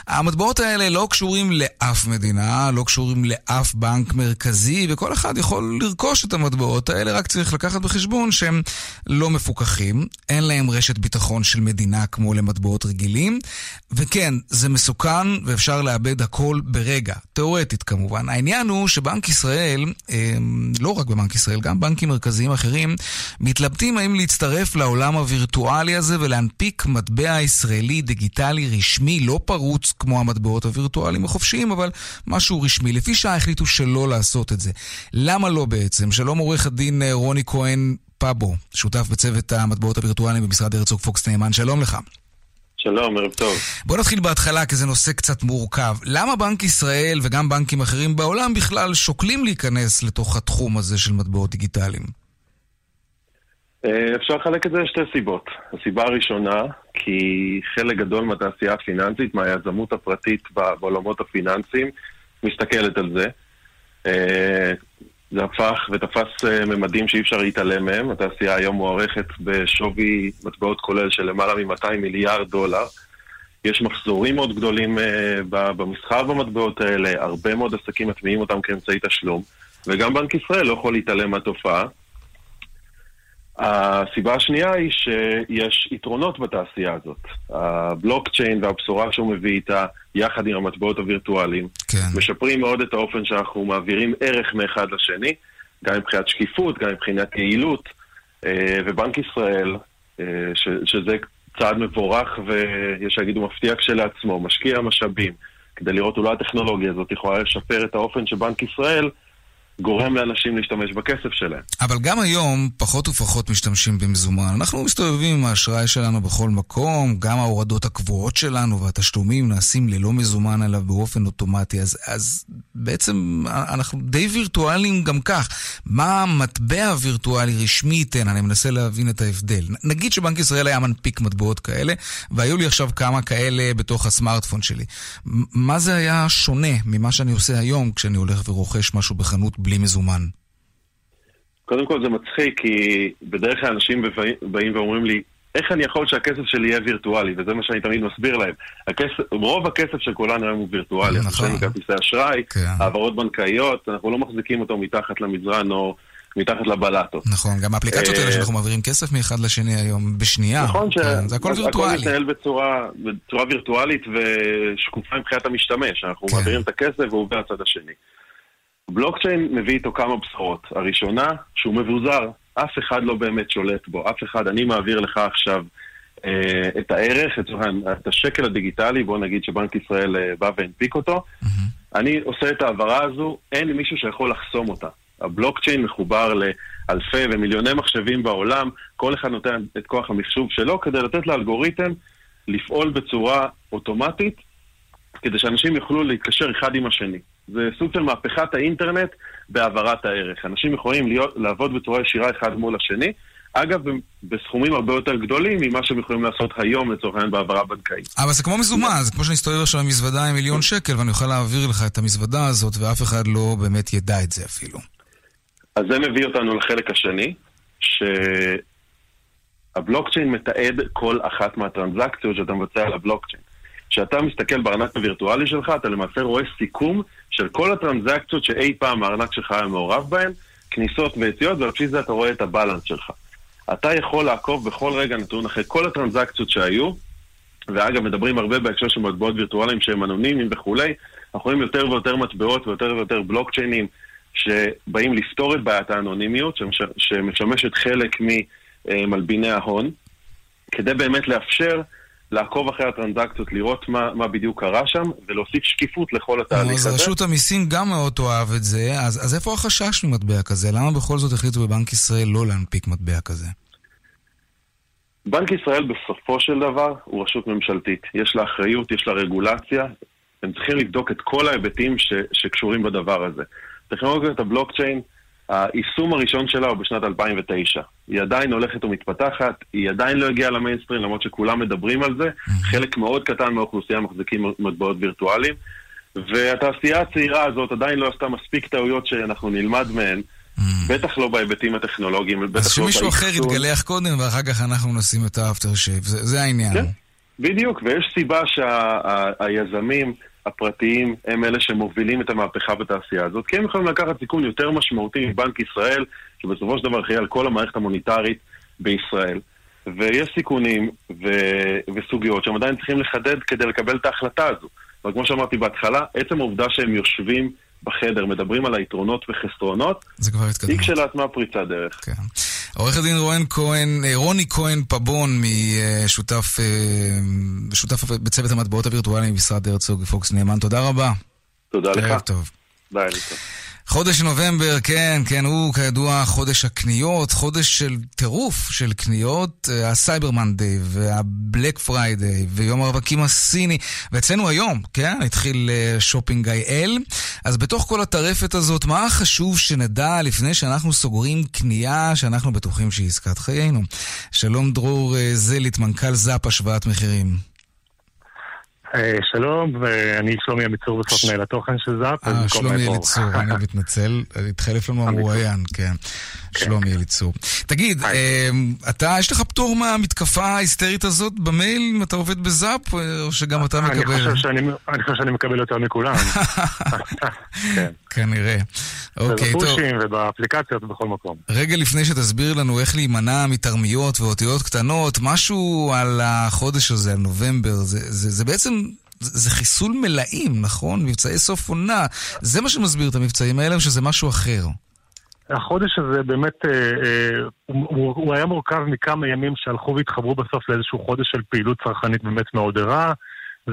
המטבעות האלה לא קשורים לאף מדינה, לא קשורים לאף בנק מרכזי, וכל אחד יכול לרכוש את המטבעות האלה, רק צריך לקחת בחשבון שהם לא מפוקחים, אין להם רשת ביטחון של מדינה כמו למטבעות רגילים, וכן, זה מסוכן ואפשר לאבד הכל ברגע, תיאורטית כמובן. העניין הוא שבנק ישראל, לא רק בבנק ישראל, גם בנקים מרכזיים אחרים, מתלבטים האם להצטרף לעולם הווירטואלי הזה ולהנפיק מטבע ישראלי דיגיטלי רשמי, לא פרוץ כמו המטבעות הווירטואליים החופשיים, אבל משהו רשמי. לפי שעה החליטו שלא לעשות את זה. למה לא בעצם? שלום עורך הדין רוני כהן פאבו, שותף בצוות המטבעות הווירטואליים במשרד הרצוג פוקס נאמן. שלום לך. שלום, ערב טוב. בוא נתחיל בהתחלה, כי זה נושא קצת מורכב. למה בנק ישראל וגם בנקים אחרים בעולם בכלל שוקלים להיכנס לתוך התחום הזה של מטבעות דיגיטליים? אפשר לחלק את זה לשתי סיבות. הסיבה הראשונה, כי חלק גדול מהתעשייה הפיננסית, מהיזמות הפרטית בעולמות הפיננסיים, מסתכלת על זה. זה הפך ותפס ממדים שאי אפשר להתעלם מהם. התעשייה היום מוערכת בשווי מטבעות כולל של למעלה מ-$200 מיליארד. יש מחזורים מאוד גדולים במסחר במטבעות האלה, הרבה מאוד עסקים מטמיעים אותם כאמצעי תשלום, וגם בנק ישראל לא יכול להתעלם מהתופעה. הסיבה השנייה היא שיש יתרונות בתעשייה הזאת. הבלוקצ'יין והבשורה שהוא מביא איתה יחד עם המטבעות הווירטואליים, כן, משפרים מאוד את האופן שאנחנו מעבירים ערך מאחד לשני, גם מבחינת שקיפות, גם מבחינת יעילות, ובנק ישראל, שזה צעד מבורך ויש להגידו מפתיע כשלעצמו, משקיע משאבים, כדי לראות אולי הטכנולוגיה הזאת יכולה לשפר את האופן שבנק ישראל גורם לאנשים להשתמש בכסף שלהם. אבל גם היום פחות ופחות משתמשים במזומן. אנחנו מסתובבים עם האשראי שלנו בכל מקום, גם ההורדות הקבועות שלנו והתשלומים נעשים ללא מזומן עליו באופן אוטומטי. אז בעצם אנחנו די וירטואלים גם כך. מה המטבע וירטואלי רשמי ייתן? אני מנסה להבין את ההבדל. נגיד שבנק ישראל היה מנפיק מטבעות כאלה, והיו לי עכשיו כמה כאלה בתוך הסמארטפון שלי. מה זה היה שונה ממה שאני עושה היום כשאני הולך ורוכש משהו בחנות בלי מזומן? קודם כל זה מצחיק, כי בדרך כלל אנשים באים ואומרים לי, איך אני יכול שהכסף שלי יהיה וירטואלי? וזה מה שאני תמיד מסביר להם. רוב הכסף של כולנו היום הוא וירטואלי. נכון. אנחנו כרטיסי אשראי, העברות בנקאיות, אנחנו לא מחזיקים אותו מתחת למזרן או מתחת לבלטות. נכון, גם האפליקציות האלה שאנחנו מעבירים כסף מאחד לשני היום בשנייה. נכון, זה הכל וירטואלי. הכל מתנהל בצורה וירטואלית ושקופה מבחינת המשתמש. אנחנו מעבירים את הכסף והוא בצד השני. בלוקצ'יין מביא איתו כמה בשורות. הראשונה, שהוא מבוזר. אף אחד לא באמת שולט בו, אף אחד. אני מעביר לך עכשיו את הערך, את השקל הדיגיטלי, בוא נגיד שבנק ישראל בא והנפיק אותו. אני עושה את העברה הזו, אין לי מישהו שיכול לחסום אותה. הבלוקצ'יין מחובר לאלפי ומיליוני מחשבים בעולם, כל אחד נותן את כוח המחשוב שלו כדי לתת לאלגוריתם לפעול בצורה אוטומטית, כדי שאנשים יוכלו להתקשר אחד עם השני. זה סוג של מהפכת האינטרנט בעברת הערך. אנשים יכולים לעבוד בצורה ישירה אחד מול השני, אגב, בסכומים הרבה יותר גדולים ממה שהם יכולים לעשות היום לצורך העניין בעברה בנקאית. אבל זה כמו מזומה, זה כמו שאני אסתובב עכשיו מזוודה עם מיליון שקל, ואני אוכל להעביר לך את המזוודה הזאת, ואף אחד לא באמת ידע את זה אפילו. אז זה מביא אותנו לחלק השני, שהבלוקצ'יין מתעד כל אחת מהטרנזקציות שאתה מבצע על הבלוקצ'יין. כשאתה מסתכל בארנק הווירטואלי שלך, אתה למעשה רואה סיכום של כל הטרנזקציות שאי פעם הארנק שלך היה מעורב בהן, כניסות ויציאות, ועל פי זה אתה רואה את הבלנס שלך. אתה יכול לעקוב בכל רגע נתון אחרי כל הטרנזקציות שהיו, ואגב, מדברים הרבה בהקשר של מטבעות וירטואליים שהם אנונימיים וכולי, אנחנו רואים יותר ויותר מטבעות ויותר ויותר בלוקצ'יינים שבאים לפתור את בעיית האנונימיות, שמשמשת חלק ממלביני ההון, כדי באמת לאפשר לעקוב אחרי הטרנזקציות, לראות מה בדיוק קרה שם, ולהוסיף שקיפות לכל התהליך הזה. אז רשות המיסים גם מאוד אוהב את זה, אז איפה החשש ממטבע כזה? למה בכל זאת החליטו בבנק ישראל לא להנפיק מטבע כזה? בנק ישראל בסופו של דבר הוא רשות ממשלתית. יש לה אחריות, יש לה רגולציה, הם צריכים לבדוק את כל ההיבטים שקשורים בדבר הזה. טכנולוגיית הבלוקצ'יין, היישום הראשון שלה הוא בשנת 2009. היא עדיין הולכת ומתפתחת, היא עדיין לא הגיעה למיינסטרים, למרות שכולם מדברים על זה. חלק מאוד קטן מהאוכלוסייה מחזיקים מטבעות וירטואליים, והתעשייה הצעירה הזאת עדיין לא עשתה מספיק טעויות שאנחנו נלמד מהן, בטח לא בהיבטים הטכנולוגיים. אז שמישהו אחר יתגלח קודם, ואחר כך אנחנו נשים את האפטר שייב. זה העניין. בדיוק, ויש סיבה שהיזמים הפרטיים הם אלה שמובילים את המהפכה בתעשייה הזאת, כי הם יכולים לקחת סיכון יותר משמעותי מבנק ישראל, שבסופו של דבר אחראי על כל המערכת המוניטרית בישראל. ויש סיכונים וסוגיות שהם עדיין צריכים לחדד כדי לקבל את ההחלטה הזו. אבל כמו שאמרתי בהתחלה, עצם העובדה שהם יושבים בחדר, מדברים על היתרונות וחסרונות, זה כבר התקדמות. היא כשלעצמה פריצה דרך. כן. עורך הדין רוני כהן פבון, משותף בצוות המטבעות הווירטואליים במשרד הרצוג פוקס נאמן, תודה רבה. תודה לך. טוב. ביי, ליטוב. חודש נובמבר, כן, הוא כידוע חודש הקניות, חודש של טירוף של קניות, הסייבר מנדי והבלק פריידי ויום הרווקים הסיני, ואצלנו היום, כן, התחיל שופינג אי-אל, אז בתוך כל הטרפת הזאת, מה חשוב שנדע לפני שאנחנו סוגרים קנייה שאנחנו בטוחים שהיא עסקת חיינו? שלום דרור זלית, מנכ"ל זאפ השוואת מחירים. שלום, ואני שלומי יצור בסוף מנהל התוכן של זאפ. שלומי יצור, אני מתנצל, התחלף לנו המרואיין, כן. שלומי יצור. תגיד, אתה, יש לך פטור מהמתקפה ההיסטרית הזאת במייל, אם אתה עובד בזאפ, או שגם אתה מקבל? אני חושב שאני מקבל יותר מכולם. כנראה. ובפושים ובאפליקציות ובכל מקום. רגע לפני שתסביר לנו איך להימנע מתרמיות ואותיות קטנות, משהו על החודש הזה, על נובמבר, זה בעצם זה חיסול מלאים, נכון? מבצעי סוף עונה. זה מה שמסביר את המבצעים האלה, שזה משהו אחר. החודש הזה באמת, הוא היה מורכב מכמה ימים שהלכו והתחברו בסוף לאיזשהו חודש של פעילות צרכנית באמת מאוד ערה.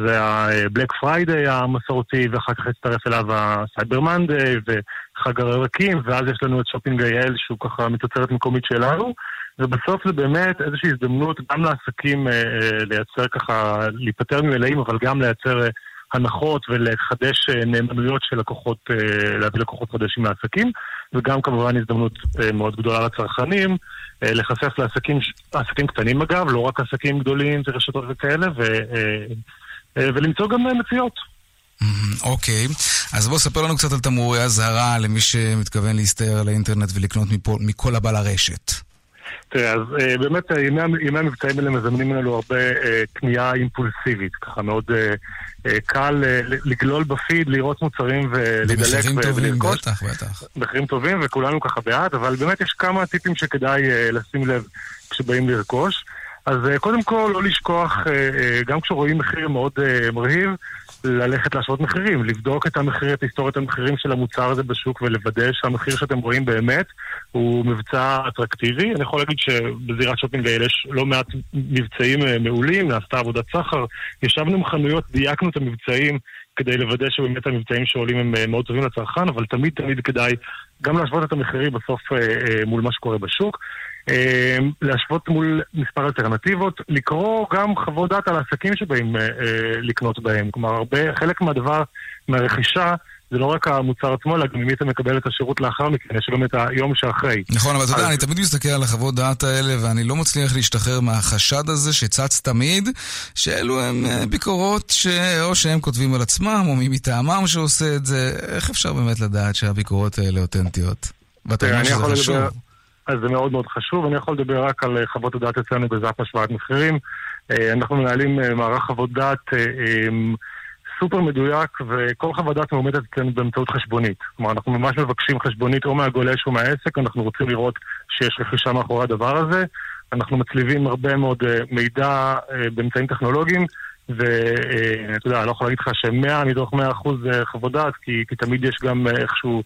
זה הבלק פריידי המסורתי, ואחר כך הצטרף אליו הסייבר מנדי, וחג הרווקים, ואז יש לנו את שופינג אי-אל, שהוא ככה מתוצרת מקומית שלנו. ובסוף זה באמת איזושהי הזדמנות גם לעסקים לייצר ככה, להיפטר ממלאים, אבל גם לייצר הנחות ולחדש נאמנויות של לקוחות, להביא לקוחות חדשים לעסקים, וגם כמובן הזדמנות מאוד גדולה לצרכנים, לחשף לעסקים קטנים אגב, לא רק עסקים גדולים, זה רשתות וכאלה, ולמצוא גם מציאות. אוקיי, אז בוא ספר לנו קצת על תמרורי הזהרה למי שמתכוון להסתער על האינטרנט ולקנות מכל הבא לרשת. תראה, אז באמת ימי המבצעים האלה מזמנים לנו הרבה קנייה אימפולסיבית, ככה מאוד קל לגלול בפיד, לראות מוצרים ולדלק ולרכוש. מחירים טובים וכולנו ככה בעד, אבל באמת יש כמה טיפים שכדאי לשים לב כשבאים לרכוש. אז קודם כל לא לשכוח, גם כשרואים מחיר מאוד מרהיב, ללכת להשוות מחירים, לבדוק את המחיר, את היסטוריית המחירים של המוצר הזה בשוק ולוודא שהמחיר שאתם רואים באמת הוא מבצע אטרקטיבי. אני יכול להגיד שבזירת שופינג יש לא מעט מבצעים מעולים, נעשתה עבודת סחר, ישבנו עם חנויות, דייקנו את המבצעים כדי לוודא שבאמת המבצעים שעולים הם מאוד טובים לצרכן, אבל תמיד תמיד כדאי גם להשוות את המחירים בסוף מול מה שקורה בשוק, להשוות מול מספר אלטרנטיבות, לקרוא גם חוות דעת על העסקים שבאים לקנות בהם. כלומר, חלק מהדבר, מהרכישה, זה לא רק המוצר עצמו, אלא גם אם אתה מקבל את השירות לאחר מכן, יש גם את היום שאחרי. נכון, אבל אתה יודע, אני תמיד מסתכל על החוות דעת האלה, ואני לא מצליח להשתחרר מהחשד הזה שצץ תמיד, שאלו הן ביקורות או שהם כותבים על עצמם, או מי מטעמם שעושה את זה. איך אפשר באמת לדעת שהביקורות האלה אותנטיות? ואתה אומר שזה חשוב. אז זה מאוד מאוד חשוב. אני יכול לדבר רק על חוות הדעת אצלנו בזאפ השוואת מחירים. אנחנו מנהלים מערך חוות דעת סופר מדויק, וכל חוות דעת מעומדת אצלנו באמצעות חשבונית. כלומר, אנחנו ממש מבקשים חשבונית או מהגולש או מהעסק, אנחנו רוצים לראות שיש רכישה מאחורי הדבר הזה. אנחנו מצליבים הרבה מאוד מידע באמצעים טכנולוגיים, ואתה יודע, אני לא יכול להגיד לך ש100 מתוך 100% חוות דעת, כי תמיד יש גם איכשהו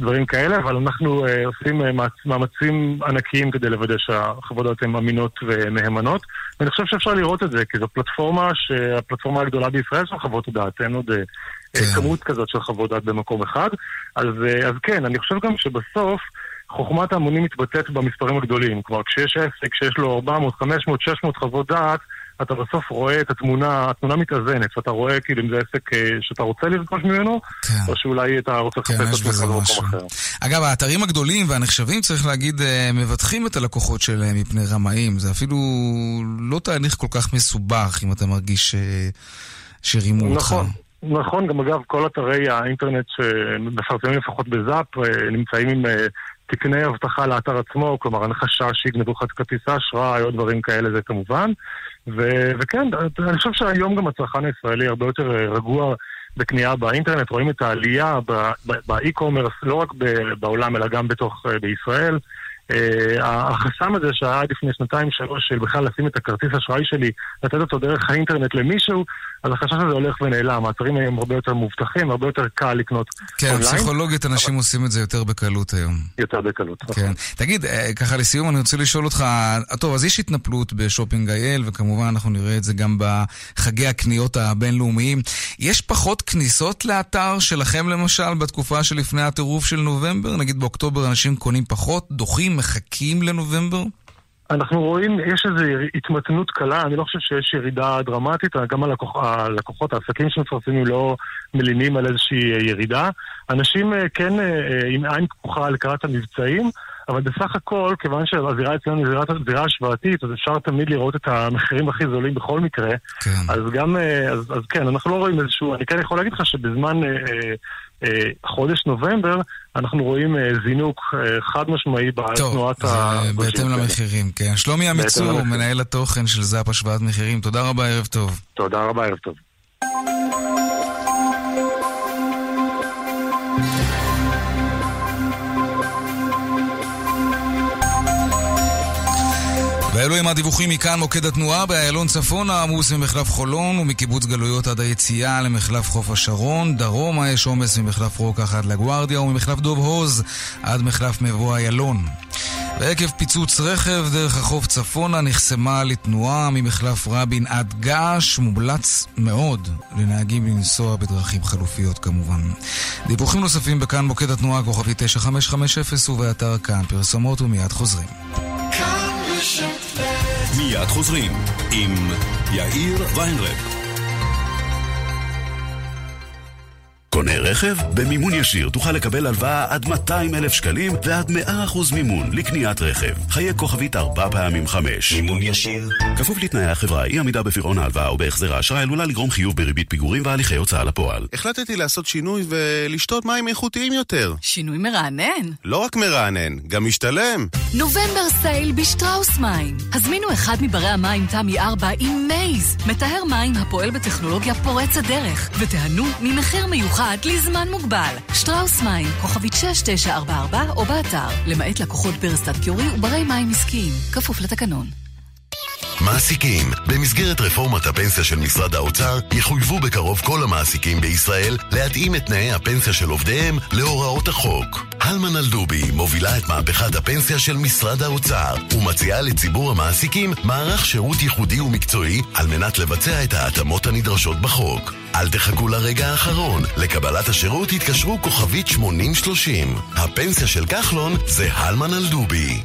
דברים כאלה, אבל אנחנו עושים מאמצים ענקיים כדי לוודא שהחוות דעת הן אמינות ומהימנות, ואני חושב שאפשר לראות את זה, כי זו פלטפורמה שהפלטפורמה הגדולה בישראל של חוות דעת, אין עוד כמות כזאת של חוות דעת במקום אחד, אז כן, אני חושב גם שבסוף חוכמת ההמונים מתבטאת במספרים הגדולים, כלומר כשיש עסק שיש לו 400, 500, 600 חוות דעת, אתה בסוף רואה את התמונה מתאזנת, ואתה רואה כאילו אם זה עסק שאתה רוצה לרכוש ממנו, או שאולי אתה רוצה לחפש את זה במקום אחר. אגב, האתרים הגדולים והנחשבים, צריך להגיד, מבטחים את הלקוחות שלהם מפני רמאים. זה אפילו לא תהליך כל כך מסובך, אם אתה מרגיש שרימו אותך. נכון, גם אגב, כל אתרי האינטרנט שמפרסמים לפחות בזאפ, נמצאים עם תקני הבטחה לאתר עצמו, כלומר, הנחשה שיגנבו לך כרטיס אשראי, או דברים כאלה, זה כמובן. וכן, אני חושב שהיום גם הצרכן הישראלי הרבה יותר רגוע בקנייה באינטרנט, רואים את העלייה באי-קומרס, לא רק בעולם, אלא גם בישראל. החסם הזה שהיה לפני 2-3 של בכלל לשים את הכרטיס אשראי שלי, לתת אותו דרך האינטרנט למישהו, אז החשש הזה הולך ונעלם. האתרים היום הרבה יותר מובטחים, הרבה יותר קל לקנות אונליין. כן, פסיכולוגית אנשים עושים את זה יותר בקלות היום. יותר בקלות. כן. תגיד, ככה לסיום אני רוצה לשאול אותך, טוב, אז יש התנפלות בשופינג אייל, וכמובן אנחנו נראה את זה גם בחגי הקניות הבינלאומיים. יש פחות כניסות לאתר שלכם למשל בתקופה שלפני הטירוף של נובמבר? נגיד באוקטובר אנשים קונים פחות, דוחים, מחכים לנובמבר? אנחנו רואים, יש איזו התמתנות קלה, אני לא חושב שיש ירידה דרמטית, גם הלקוחות, העסקים שמפרסמים לא מלינים על איזושהי ירידה. אנשים כן עם עין פקוחה לקראת המבצעים, אבל בסך הכל, כיוון שהזירה אצלנו היא זירה השוואתית, אז אפשר תמיד לראות את המחירים הכי זולים בכל מקרה. אז גם, אז כן, אנחנו לא רואים איזשהו, אני כן יכול להגיד לך שבזמן חודש נובמבר, אנחנו רואים זינוק חד משמעי בתנועת הגושים. טוב, בהתאם למחירים, כן. שלומי יצור, מנהל התוכן של זאפ השוואת מחירים. תודה רבה, ערב טוב. תודה רבה, ערב טוב. ואלו הם הדיווחים מכאן מוקד התנועה, באיילון צפון העמוס ממחלף חולון ומקיבוץ גלויות עד היציאה למחלף חוף השרון, דרום יש עומס ממחלף רוקח עד לגוארדיה וממחלף דוב הוז עד מחלף מבוא איילון. ועקב פיצוץ רכב דרך החוף צפונה נחסמה לתנועה ממחלף רבין עד געש, מומלץ מאוד לנהגים לנסוע בדרכים חלופיות כמובן. דיווחים נוספים בכאן מוקד התנועה כוכבי 9550 ובאתר כאן, פרסומות ומיד חוזרים. מיד חוזרים עם יאיר ויינרב. קונה רכב? במימון ישיר תוכל לקבל הלוואה עד 200,000 שקלים ועד 100% מימון לקניית רכב. חיי כוכבית 4x5. מימון ישיר. כפוף לתנאי החברה, אי עמידה בפירעון ההלוואה או בהחזר האשראי עלולה לגרום חיוב בריבית פיגורים והליכי הוצאה לפועל. החלטתי לעשות שינוי ולשתות מים איכותיים יותר. שינוי מרענן. לא רק מרענן, גם משתלם. נובמבר סייל בשטראוס מים. הזמינו אחד מברי המים תמי 4 עם מייז, מטהר מים הפועל בטכנולוגיה פורצת דרך, ותיהנו ממחיר מיוחד לזמן מוגבל. שטראוס מים, כוכבית 6944 או באתר, למעט לקוחות ברסטאט קיורי וברי מים עסקיים, כפוף לתקנון. מעסיקים, במסגרת רפורמת הפנסיה של משרד האוצר, יחויבו בקרוב כל המעסיקים בישראל להתאים את תנאי הפנסיה של עובדיהם להוראות החוק. הלמן אלדובי מובילה את מהפכת הפנסיה של משרד האוצר ומציעה לציבור המעסיקים מערך שירות ייחודי ומקצועי על מנת לבצע את ההתאמות הנדרשות בחוק. אל תחכו לרגע האחרון, לקבלת השירות התקשרו כוכבית 8030. הפנסיה של כחלון זה הלמן אלדובי.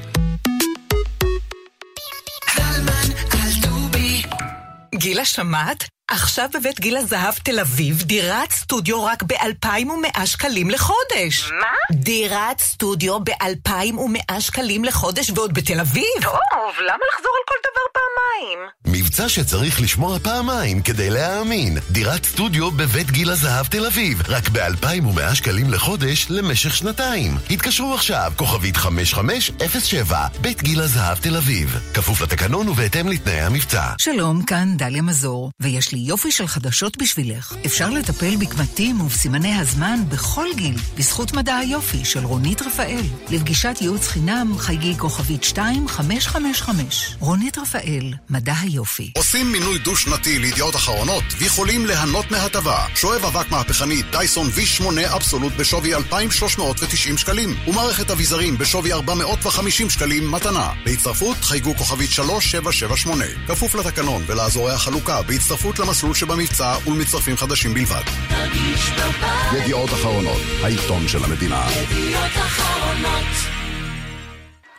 גילה, שמעת? עכשיו בבית גיל הזהב תל אביב דירת סטודיו רק ב-2,100 שקלים לחודש. מה? דירת סטודיו ב-2,100 שקלים לחודש ועוד בתל אביב. טוב, למה לחזור על כל דבר פעמיים? מבצע שצריך לשמוע פעמיים כדי להאמין. דירת סטודיו בבית גיל הזהב תל אביב רק ב-2,100 שקלים לחודש למשך שנתיים. התקשרו עכשיו כוכבית 5507 בית גיל הזהב תל אביב. כפוף לתקנון ובהתאם לתנאי המבצע. שלום, כאן דליה מזור ויש לי יופי של חדשות בשבילך. אפשר לטפל בקמטים ובסימני הזמן בכל גיל, בזכות מדע היופי של רונית רפאל. לפגישת ייעוץ חינם חייגי כוכבית 2555. רונית רפאל, מדע היופי. עושים מינוי דו-שנתי לידיעות אחרונות ויכולים ליהנות מהטבה. שואב אבק מהפכני דייסון V8 אבסולוט בשווי 2,390 שקלים ומערכת אביזרים בשווי 450 שקלים מתנה. להצטרפות חייגו כוכבית 3778. כפוף לתקנון ולאזורי החלוקה בהצטרפות למסלול שבמבצע ולמצטרפים חדשים בלבד. ידיעות אחרונות, העיתון של המדינה. ידיעות אחרונות.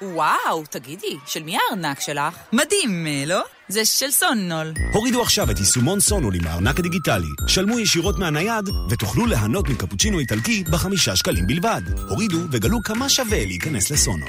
וואו, תגידי, של מי הארנק שלך? מדהים, לא? זה של סונול. הורידו עכשיו את יישומון סונול עם הארנק הדיגיטלי. שלמו ישירות מהנייד ותוכלו להנות מקפוצ'ינו איטלקי ב5 שקלים בלבד. הורידו וגלו כמה שווה להיכנס לסונול.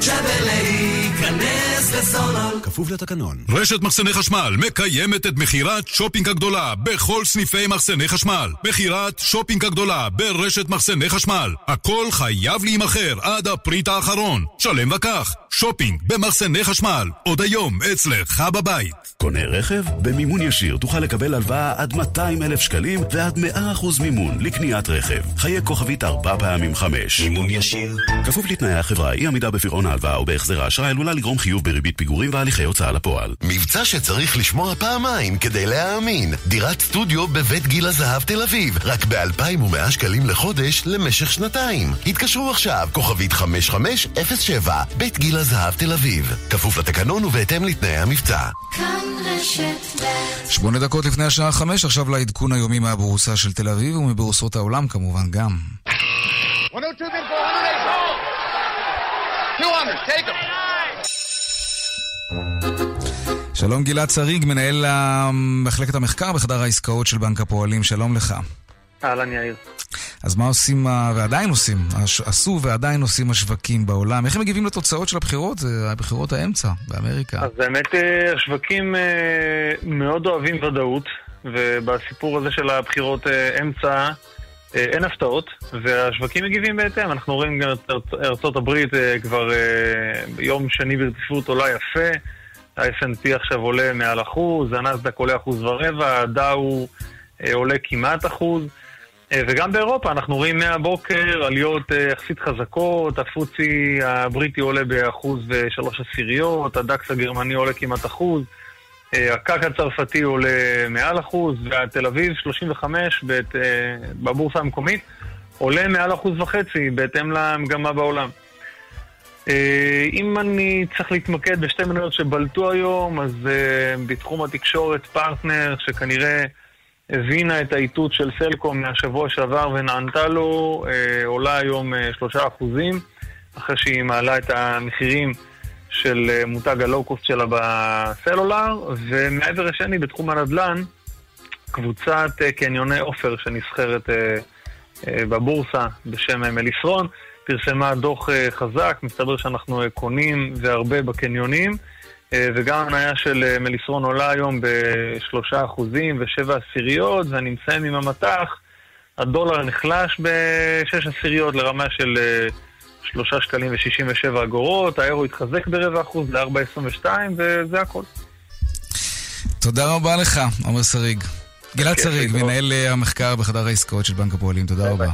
שווה להיכנס לסונול. כפוף לתקנון. רשת מחסני חשמל מקיימת את מחירת שופינג הגדולה בכל סניפי מחסני חשמל. מחירת שופינג הגדולה ברשת מחסני חשמל. הכל חייב להימחר עד הפריט האחרון. שלם וכך. שופינג במחסני חשמל. עוד היום אצלך בבית. קונה רכב? במימון ישיר תוכל לקבל הלוואה עד 200,000 שקלים ועד 100% מימון לקניית רכב. חיי כוכבית 4x5. מימון ישיר. כפוף לתנאי החברה, אי עמידה בפירעון ההלוואה או בהחזר האשראי עלולה לגרום חיוב בריבית פיגורים והליכי הוצאה לפועל. מבצע שצריך לשמוע פעמיים כדי להאמין. דירת סטודיו בבית גיל הזהב תל אביב רק ב-2,100 שקלים לחודש למשך שנתיים. התקשרו עכשיו כוכבית 5507 בית גיל הזהב תל אביב. כפוף לתקנון ובהתאם לתנאי המבצע. כאן רשת ב' 8 דקות לפני השעה 5, עכשיו לעדכון היומי מהבורסה של תל אביב ומבורסות העולם כמובן גם. 102, 200, שלום גלעד שריג, מנהל מחלקת המחקר בחדר העסקאות של בנק הפועלים, שלום לך. אהלן יאיר. אז מה עושים ועדיין עושים, עשו ועדיין עושים השווקים בעולם? איך הם מגיבים לתוצאות של הבחירות, הבחירות האמצע באמריקה? אז באמת השווקים מאוד אוהבים ודאות, ובסיפור הזה של הבחירות אמצע אין הפתעות, והשווקים מגיבים בהתאם. אנחנו רואים גם את ארצות הברית כבר יום שני ברציפות עולה יפה, ה-S&P עכשיו עולה מעל 1%, הנסדק עולה 1.25%, הדאו עולה כמעט 1%, וגם באירופה אנחנו רואים מהבוקר עליות יחסית חזקות, הפוצי הבריטי עולה ב1.3%, הדקס הגרמני עולה כמעט 1%, הקאק הצרפתי עולה מעל 1%, והתל אביב 35 בבורסה המקומית עולה מעל 1.5%, בהתאם למגמה בעולם. אם אני צריך להתמקד בשתי מניות שבלטו היום, אז בתחום התקשורת פרטנר, שכנראה הבינה את העיתות של סלקום מהשבוע שעבר ונענתה לו, עולה היום 3%, אחרי שהיא מעלה את המחירים של מותג הלוקוסט שלה בסלולר. ומעבר השני בתחום הנדל"ן, קבוצת קניוני אופר שנסחרת בבורסה בשם מליסרון, פרסמה דוח חזק, מסתבר שאנחנו קונים והרבה בקניונים, וגם המניה של מליסרון עולה היום ב3.7%, ואני מסיים עם המתח, הדולר נחלש ב6% לרמה של 3.67 שקלים, האירו התחזק ב0.25% ל4.22, וזה הכל. תודה רבה לך, עומר שריג. גלעד שריג, מנהל המחקר בחדר העסקאות של בנק הפועלים, תודה רבה.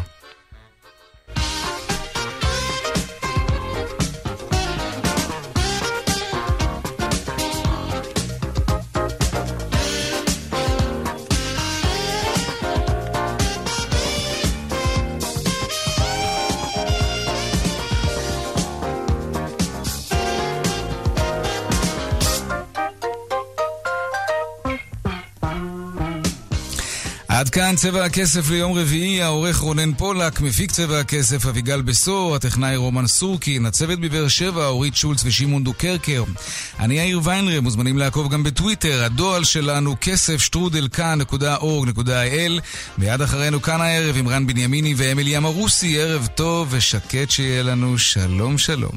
עד כאן צבע הכסף ליום רביעי, העורך רונן פולק, מפיק צבע הכסף אביגל בסור, הטכנאי רומן סורקין, הצוות בבאר שבע, אורית שולץ ושימון דוקרקר. אני יאיר ויינרב, מוזמנים לעקוב גם בטוויטר, הדואל שלנו כסף@kan.org.il. מיד אחרינו כאן הערב עם רן בנימיני ואמילי אמרוסי, ערב טוב ושקט שיהיה לנו, שלום שלום.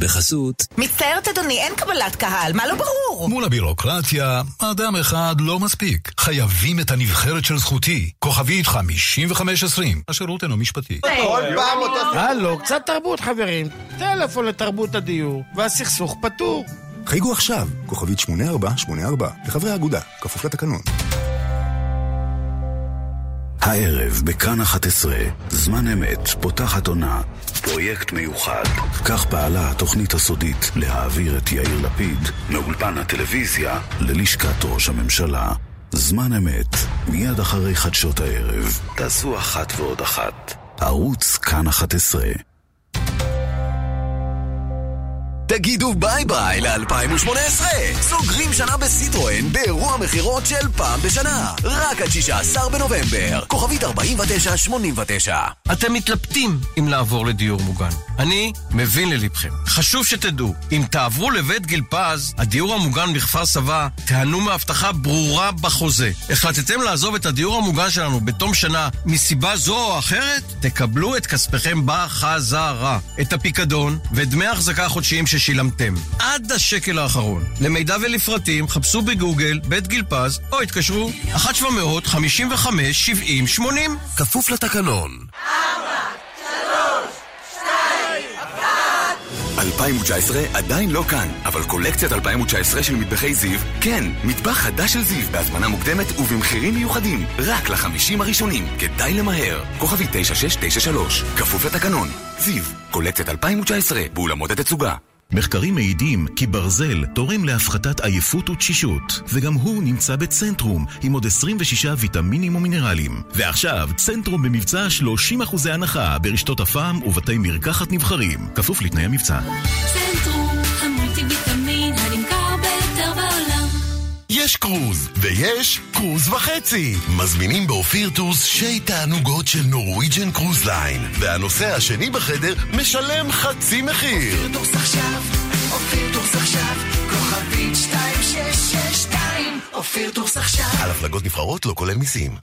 בחסות. מצטערת אדוני, אין קבלת קהל, מה לא ברור? מול הבירוקרטיה, אדם אחד לא מספיק. חייבים את הנבחרת של זכותי. כוכבית 5520. השירות אינו משפטי. כל פעם אותה... הלו, קצת תרבות חברים. טלפון לתרבות הדיור, והסכסוך פתור. חייגו עכשיו, כוכבית 8484, לחברי האגודה, כפוף לתקנון. הערב בכאן 11, זמן אמת, פותחת עונה, פרויקט מיוחד. כך פעלה התוכנית הסודית להעביר את יאיר לפיד מאולפן הטלוויזיה ללשכת ראש הממשלה. זמן אמת, מיד אחרי חדשות הערב. תעשו 1+1. ערוץ כאן 11. תגידו ביי ביי ל-2018. סוגרים שנה בסיטרואן באירוע מחירות של פעם בשנה. רק עד 16 בנובמבר. כוכבית 4989. אתם מתלבטים אם לעבור לדיור מוגן. אני מבין ללבכם. חשוב שתדעו, אם תעברו לבית גלפז, הדיור המוגן בכפר סבא, תהנו מהבטחה ברורה בחוזה. החלטתם לעזוב את הדיור המוגן שלנו בתום שנה מסיבה זו או אחרת? תקבלו את כספכם בחזרה. את הפיקדון ודמי ההחזקה החודשיים ש שילמתם עד השקל האחרון. למידע ולפרטים חפשו בגוגל בית גלפז או התקשרו 1-700-55-70-80, כפוף לתקנון. 4-3-2-1. 2019 עדיין לא כאן, אבל קולקציית 2019 של מטבחי זיו כן. מטבח חדש של זיו בהזמנה מוקדמת ובמחירים מיוחדים, רק ל50 הראשונים. כדאי למהר. כוכבי 9693, כפוף לתקנון. זיו, קולקציית 2019 באולמות התצוגה. מחקרים מעידים כי ברזל תורם להפחתת עייפות ותשישות, וגם הוא נמצא בצנטרום עם עוד 26 ויטמינים ומינרלים. ועכשיו צנטרום במבצע 30% הנחה ברשתות הפעם ובתי מרקחת נבחרים, כפוף לתנאי המבצע. צנטרום, המולטי ויטמין הנמכר ביותר בעולם. יש קרוז ויש קרוז וחצי. מזמינים באופיר טורס 2 תענוגות של נורוויג'ן קרוז ליין, והנוסע השני בחדר משלם חצי מחיר. אופיר טורס עכשיו, אופיר טורס עכשיו, כוכבית 2662, אופיר טורס עכשיו. על הפלגות נבחרות, לא כולל מיסים.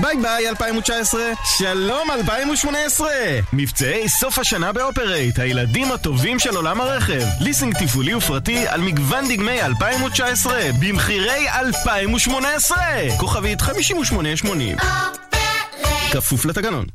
ביי ביי 2019, שלום 2018. מבצעי סוף השנה באופרייט, הילדים הטובים של עולם הרכב. ליסינג טיפולי ופרטי על מגוון דגמי 2019 במחירי 2018. כוכבית 5880. כפוף לתקנון.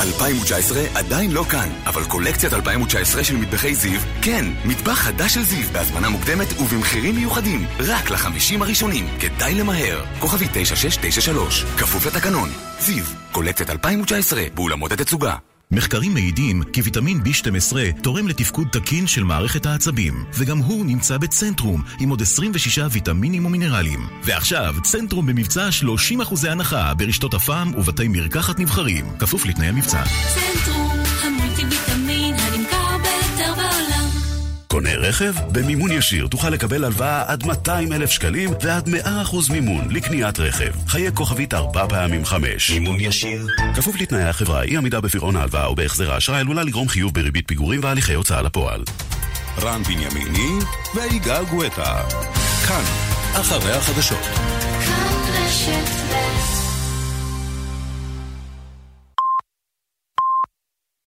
2019 עדיין לא כאן, אבל קולקציית 2019 של מטבחי זיו, כן. מטבח חדש של זיו בהזמנה מוקדמת ובמחירים מיוחדים, רק ל50 הראשונים. כדאי למהר. כוכבי 9693, כפוף לתקנון. זיו, קולקציית 2019 באולמות התצוגה. מחקרים מעידים כי ויטמין B12 תורם לתפקוד תקין של מערכת העצבים, וגם הוא נמצא בצנטרום עם עוד 26 ויטמינים ומינרלים. ועכשיו צנטרום במבצע 30% הנחה ברשתות הפעם ובתי מרקחת נבחרים, כפוף לתנאי המבצע. צנטרום, המולטי ויטמין הנמכר ביותר בעולם. קונה רכב? במימון ישיר תוכל לקבל הלוואה עד 200,000 שקלים ועד 100% מימון לקניית רכב. חיי כוכבית 4x5. מימון ישיר. כפוף לתנאי החברה. אי עמידה בפירעון ההלוואה או בהחזר האשראי עלולה לגרום חיוב בריבית פיגורים והליכי הוצאה לפועל. רן בנימיני ויגאל גואטה. כאן, אחרי החדשות. כאן רשת ב'.